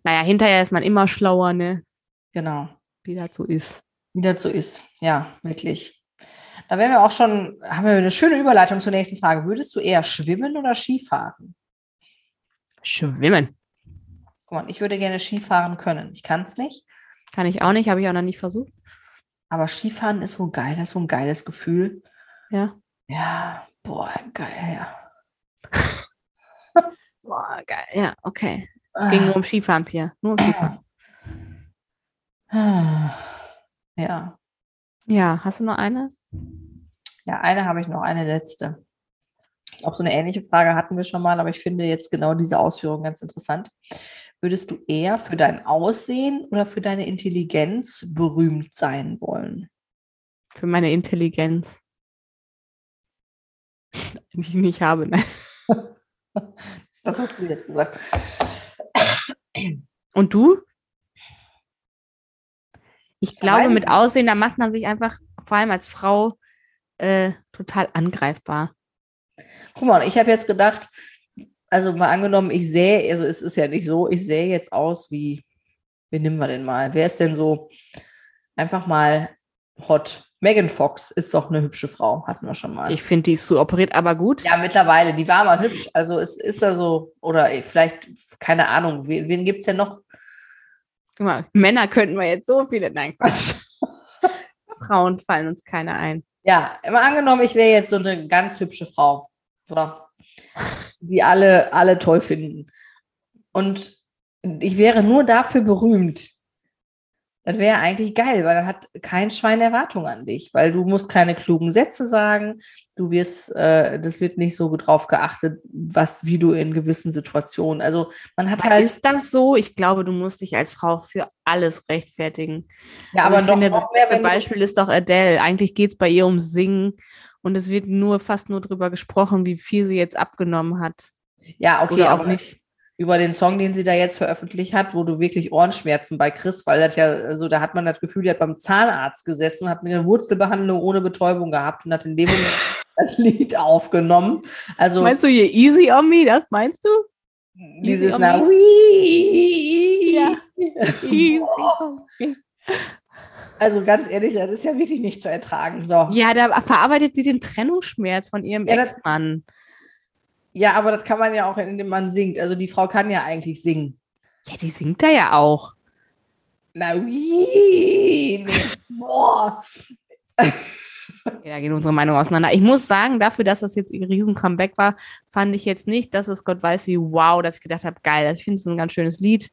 Naja, hinterher ist man immer schlauer, ne? Genau. Wie das so ist. Ja, wirklich. Da haben wir eine schöne Überleitung zur nächsten Frage. Würdest du eher schwimmen oder Skifahren? Schwimmen. Guck mal, ich würde gerne Skifahren können. Ich kann es nicht. Kann ich auch nicht, habe ich auch noch nicht versucht. Aber Skifahren ist so geil, das ist so ein geiles Gefühl. Ja. Ja, boah, geil, ja. Boah, geil, ja, okay. Es ging nur um Skifahren, Pia. Nur um Skifahren. Ja. Ja, hast du noch eine? Ja, eine habe ich noch, eine letzte. Ich glaube, so eine ähnliche Frage hatten wir schon mal, aber ich finde jetzt genau diese Ausführung ganz interessant. Würdest du eher für dein Aussehen oder für deine Intelligenz berühmt sein wollen? Für meine Intelligenz. Die ich nicht habe, nein. Das hast du jetzt gesagt. Und du? Ich glaube, mit Aussehen, da macht man sich einfach, vor allem als Frau, total angreifbar. Guck mal, ich habe jetzt gedacht, also mal angenommen, es ist ja nicht so, ich sähe jetzt aus wie, wen nehmen wir denn mal? Wer ist denn so einfach mal hot? Megan Fox ist doch eine hübsche Frau, hatten wir schon mal. Ich finde, die ist so operiert, aber gut. Ja, mittlerweile, die war mal hübsch. Also es ist da so, oder vielleicht, keine Ahnung, wen gibt es denn noch? Guck mal, Männer könnten wir jetzt so viele, nein, Quatsch. Frauen fallen uns keine ein. Ja, immer angenommen, ich wäre jetzt so eine ganz hübsche Frau. So. die alle toll finden. Und ich wäre nur dafür berühmt. Das wäre eigentlich geil, weil dann hat kein Schwein Erwartungen an dich, weil du musst keine klugen Sätze sagen, das wird nicht so drauf geachtet, wie du in gewissen Situationen, also man hat halt... Ist das so? Ich glaube, du musst dich als Frau für alles rechtfertigen. Ja, also aber das Beispiel ist doch Adele. Eigentlich geht es bei ihr um Singen und es wird fast nur drüber gesprochen, wie viel sie jetzt abgenommen hat. Ja, okay, oder auch nicht. Über den Song, den sie da jetzt veröffentlicht hat, wo du wirklich Ohrenschmerzen bei kriegst, weil das ja, also da hat man das Gefühl, die hat beim Zahnarzt gesessen, hat eine Wurzelbehandlung ohne Betäubung gehabt und hat in dem Moment das Lied aufgenommen. Also, meinst du hier Easy on Me, das meinst du? Dieses Easy on Me. Also ganz ehrlich, das ist ja wirklich nicht zu ertragen. So. Ja, da verarbeitet sie den Trennungsschmerz von ihrem Ex-Mann. Ja, aber das kann man ja auch, indem man singt. Also die Frau kann ja eigentlich singen. Ja, die singt da ja auch. Na, boah. Ja, da gehen unsere Meinungen auseinander. Ich muss sagen, dafür, dass das jetzt ihr Riesen-Comeback war, fand ich jetzt nicht, dass es Gott weiß wie wow, dass ich gedacht habe, geil. Ich finde es ein ganz schönes Lied.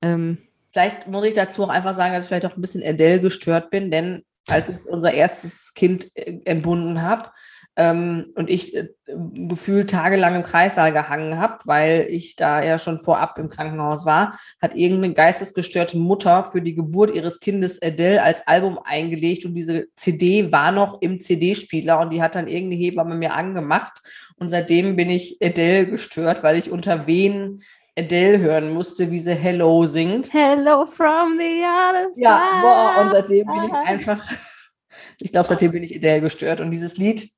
Vielleicht muss ich dazu auch einfach sagen, dass ich vielleicht auch ein bisschen Adele gestört bin, denn als ich unser erstes Kind entbunden habe, und ich gefühlt tagelang im Kreissaal gehangen habe, weil ich da ja schon vorab im Krankenhaus war, hat irgendeine geistesgestörte Mutter für die Geburt ihres Kindes Adele als Album eingelegt und diese CD war noch im CD-Spieler und die hat dann irgendeine Hebamme mir angemacht und seitdem bin ich Adele gestört, weil ich unter Wehen Adele hören musste, wie sie Hello singt. Hello from the other side. Ja, boah, und seitdem bin ich seitdem bin ich Adele gestört und dieses Lied,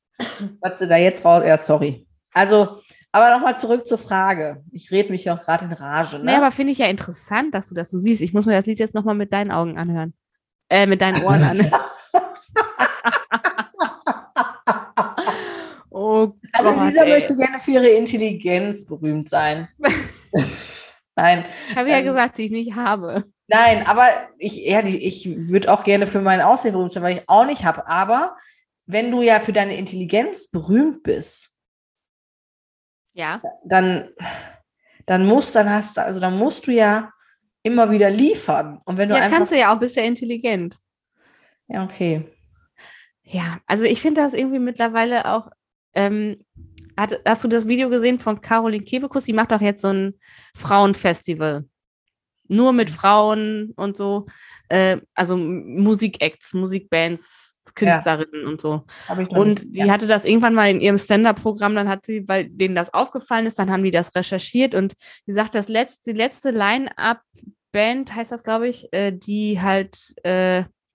was sie da jetzt raus... Ja, sorry. Also, aber nochmal zurück zur Frage. Ich rede mich ja auch gerade in Rage. Ne? Nee, aber finde ich ja interessant, dass du das so siehst. Ich muss mir das Lied jetzt nochmal mit deinen Augen anhören. Mit deinen Ohren anhören. Oh, also Gott, Lisa möchte gerne für ihre Intelligenz berühmt sein. Nein. Ich habe ja gesagt, die ich nicht habe. Nein, aber ich würde auch gerne für mein Aussehen berühmt sein, weil ich auch nicht habe, aber... Wenn du ja für deine Intelligenz berühmt bist, ja, dann musst du ja immer wieder liefern. Und wenn du kannst du ja auch, bist ja intelligent. Ja, okay. Ja, also ich finde das irgendwie mittlerweile auch. Hast du das Video gesehen von Carolin Kebekus? Die macht doch jetzt so ein Frauenfestival. Nur mit Frauen und so, also Musikacts, Musikbands, Künstlerinnen und so. Die hatte das irgendwann mal in ihrem Stand-Up-Programm, dann hat sie, weil denen das aufgefallen ist, dann haben die das recherchiert und sie sagt, die letzte Line-Up-Band, heißt das, glaube ich, die halt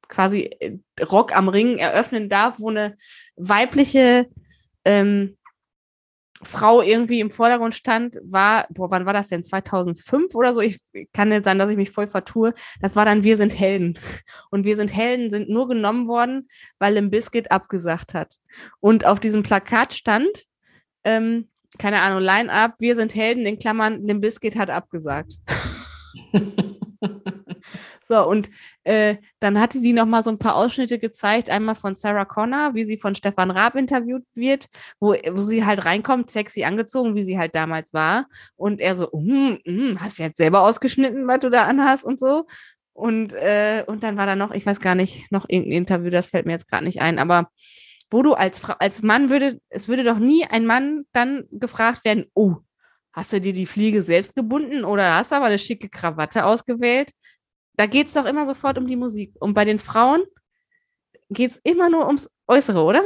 quasi Rock am Ring eröffnen darf, wo eine weibliche Frau irgendwie im Vordergrund stand, wann war das denn? 2005 oder so? Ich kann nicht sein, dass ich mich voll vertue. Das war dann Wir sind Helden. Und Wir sind Helden sind nur genommen worden, weil Limbiskit abgesagt hat. Und auf diesem Plakat stand, keine Ahnung, Line-Up, Wir sind Helden, in Klammern, Limbiskit hat abgesagt. So, und dann hatte die nochmal so ein paar Ausschnitte gezeigt, einmal von Sarah Connor, wie sie von Stefan Raab interviewt wird, wo sie halt reinkommt, sexy angezogen, wie sie halt damals war. Und er so, hast du jetzt selber ausgeschnitten, was du da anhast und so. Und dann war da noch, ich weiß gar nicht, noch irgendein Interview, das fällt mir jetzt gerade nicht ein, aber wo du als Mann es würde doch nie ein Mann dann gefragt werden, oh, hast du dir die Fliege selbst gebunden oder hast du aber eine schicke Krawatte ausgewählt? Da geht es doch immer sofort um die Musik. Und bei den Frauen geht es immer nur ums Äußere, oder?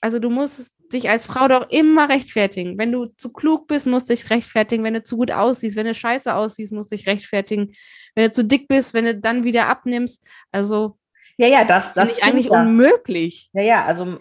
Also du musst dich als Frau doch immer rechtfertigen. Wenn du zu klug bist, musst du dich rechtfertigen. Wenn du zu gut aussiehst, wenn du scheiße aussiehst, musst du dich rechtfertigen. Wenn du zu dick bist, wenn du dann wieder abnimmst. Also das ist eigentlich unmöglich. Ja, also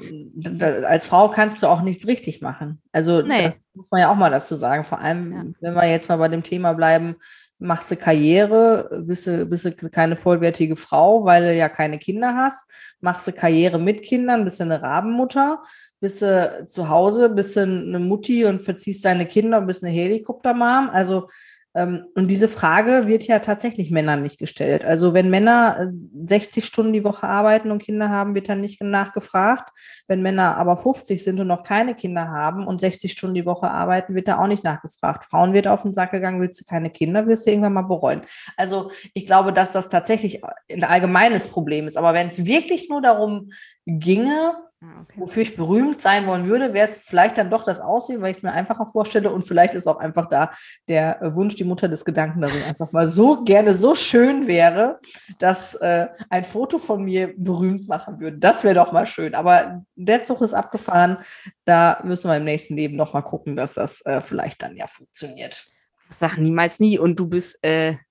als Frau kannst du auch nichts richtig machen. Also das muss man ja auch mal dazu sagen. Vor allem, wenn wir jetzt mal bei dem Thema bleiben, machst du Karriere, bist du keine vollwertige Frau, weil du ja keine Kinder hast, machst du Karriere mit Kindern, bist du eine Rabenmutter, bist du zu Hause, bist du eine Mutti und verziehst deine Kinder und bist eine Helikoptermom. Also Und diese Frage wird ja tatsächlich Männern nicht gestellt. Also wenn Männer 60 Stunden die Woche arbeiten und Kinder haben, wird dann nicht nachgefragt. Wenn Männer aber 50 sind und noch keine Kinder haben und 60 Stunden die Woche arbeiten, wird da auch nicht nachgefragt. Frauen wird auf den Sack gegangen, willst du keine Kinder, wirst du irgendwann mal bereuen. Also ich glaube, dass das tatsächlich ein allgemeines Problem ist. Aber wenn es wirklich nur darum ginge, okay, wofür ich berühmt sein wollen würde, wäre es vielleicht dann doch das Aussehen, weil ich es mir einfacher vorstelle, und vielleicht ist auch einfach da der Wunsch, die Mutter des Gedanken, dass ich einfach mal so gerne so schön wäre, dass ein Foto von mir berühmt machen würde. Das wäre doch mal schön, aber der Zug ist abgefahren, da müssen wir im nächsten Leben noch mal gucken, dass das vielleicht dann ja funktioniert. Sag niemals nie, und du bist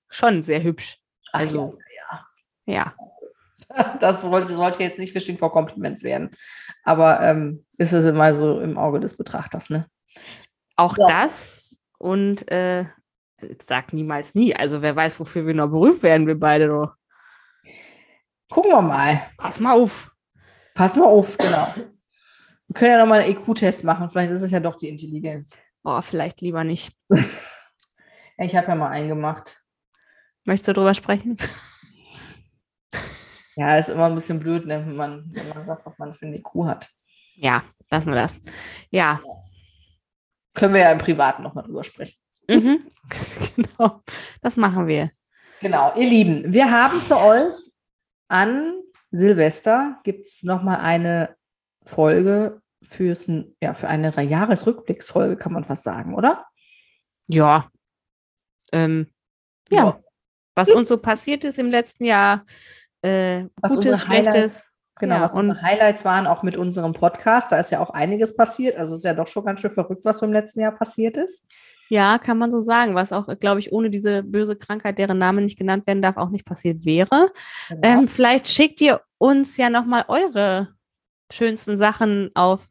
schon sehr hübsch. Also, ach ja, ja. Ja. Das sollte jetzt nicht verstehen vor Kompliments werden. Aber ist es immer so im Auge des Betrachters, ne? Auch so. Das und sag niemals nie. Also wer weiß, wofür wir noch berühmt werden, wir beide noch. Gucken wir mal. Pass mal auf. Pass mal auf, genau. Wir können ja nochmal einen EQ-Test machen. Vielleicht ist es ja doch die Intelligenz. Oh, vielleicht lieber nicht. Ich habe ja mal einen gemacht. Möchtest du drüber sprechen? Ja, ist immer ein bisschen blöd, ne, wenn man sagt, was man für eine IQ hat. Ja, lassen wir das. Ja. Können wir ja im Privaten nochmal drüber sprechen. Mhm. Genau, das machen wir. Genau, ihr Lieben, wir haben für euch an Silvester gibt's nochmal eine Folge für eine Jahresrückblicksfolge, kann man fast sagen, oder? Ja. Ja. Was uns so passiert ist im letzten Jahr, was Gutes, Schlechtes. Genau, ja, was unsere Highlights waren, auch mit unserem Podcast. Da ist ja auch einiges passiert. Also ist ja doch schon ganz schön verrückt, was so im letzten Jahr passiert ist. Ja, kann man so sagen. Was auch, glaube ich, ohne diese böse Krankheit, deren Name nicht genannt werden darf, auch nicht passiert wäre. Genau. Vielleicht schickt ihr uns ja nochmal eure schönsten Sachen aus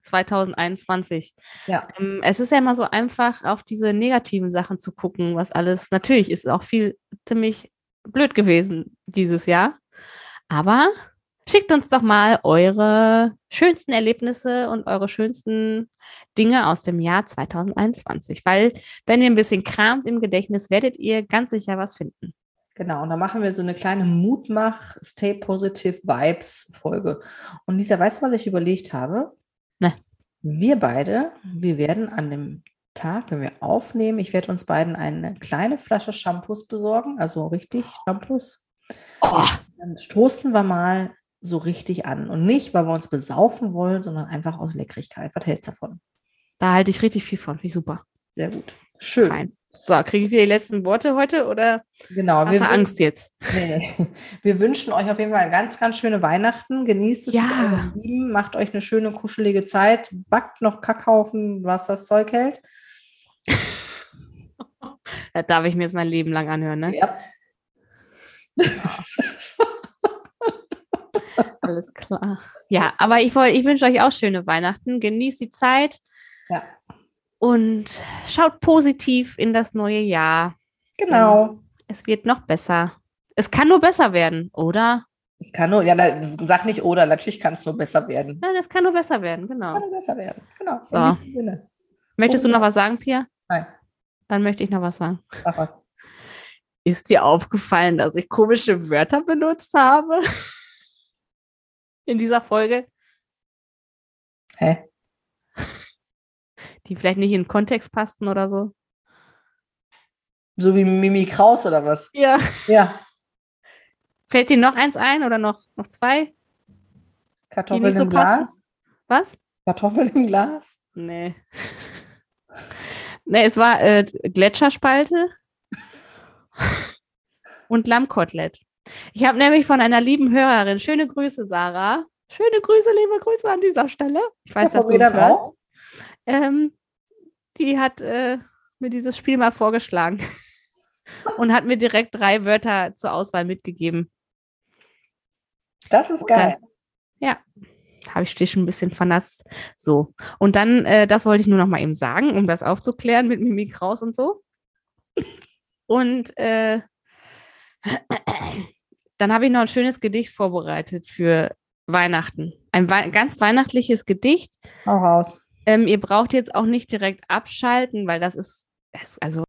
2021. Ja. Es ist ja immer so einfach, auf diese negativen Sachen zu gucken, was alles, natürlich ist auch viel ziemlich blöd gewesen dieses Jahr, aber schickt uns doch mal eure schönsten Erlebnisse und eure schönsten Dinge aus dem Jahr 2021, weil wenn ihr ein bisschen kramt im Gedächtnis, werdet ihr ganz sicher was finden. Genau, und da machen wir so eine kleine Mutmach-Stay-Positive-Vibes-Folge. Und Lisa, weißt du, was ich überlegt habe? Ne. Wir beide, wir werden an dem Tag, wenn wir aufnehmen, ich werde uns beiden eine kleine Flasche Shampoos besorgen, also richtig Shampoos. Oh. Dann stoßen wir mal so richtig an. Und nicht, weil wir uns besaufen wollen, sondern einfach aus Leckrigkeit. Was hältst du davon? Da halte ich richtig viel von. Finde ich super. Sehr gut. Schön. Fein. So, kriege ich wieder die letzten Worte heute oder genau, hast du Angst jetzt? Nee. Wir wünschen euch auf jeden Fall ganz, ganz schöne Weihnachten. Genießt es, ja, mit euren Lieben. Macht euch eine schöne, kuschelige Zeit. Backt noch Kackhaufen, was das Zeug hält. Das darf ich mir jetzt mein Leben lang anhören, ne? Ja. Alles klar. Ja, aber ich wünsche euch auch schöne Weihnachten. Genießt die Zeit. Ja. Und schaut positiv in das neue Jahr. Genau. Es wird noch besser. Es kann nur besser werden, oder? Es kann nur, ja, sag nicht oder, natürlich kann es nur besser werden. Nein, es kann nur besser werden, genau. Kann nur besser werden, genau. So. Möchtest du noch was sagen, Pia? Nein. Dann möchte ich noch was sagen. Sag was. Ist dir aufgefallen, dass ich komische Wörter benutzt habe? In dieser Folge? Hä? Die vielleicht nicht in den Kontext passten oder so. So wie Mimi Kraus oder was? Ja. Ja. Fällt dir noch eins ein oder noch zwei? Kartoffeln im Glas? Was? Kartoffeln im Glas? Nee. Nee, es war Gletscherspalte und Lammkotelett. Ich habe nämlich von einer lieben Hörerin, schöne Grüße, Sarah. Schöne Grüße, liebe Grüße an dieser Stelle. Ich weiß, ja, dass du das hörst. Die hat mir dieses Spiel mal vorgeschlagen und hat mir direkt 3 Wörter zur Auswahl mitgegeben. Das ist geil. Ja, habe ich dich schon ein bisschen vernasst. So, und dann, das wollte ich nur noch mal eben sagen, um das aufzuklären mit Mimi Kraus und so. Und dann habe ich noch ein schönes Gedicht vorbereitet für Weihnachten. Ein ganz weihnachtliches Gedicht. Hau raus. Ihr braucht jetzt auch nicht direkt abschalten, weil das ist, also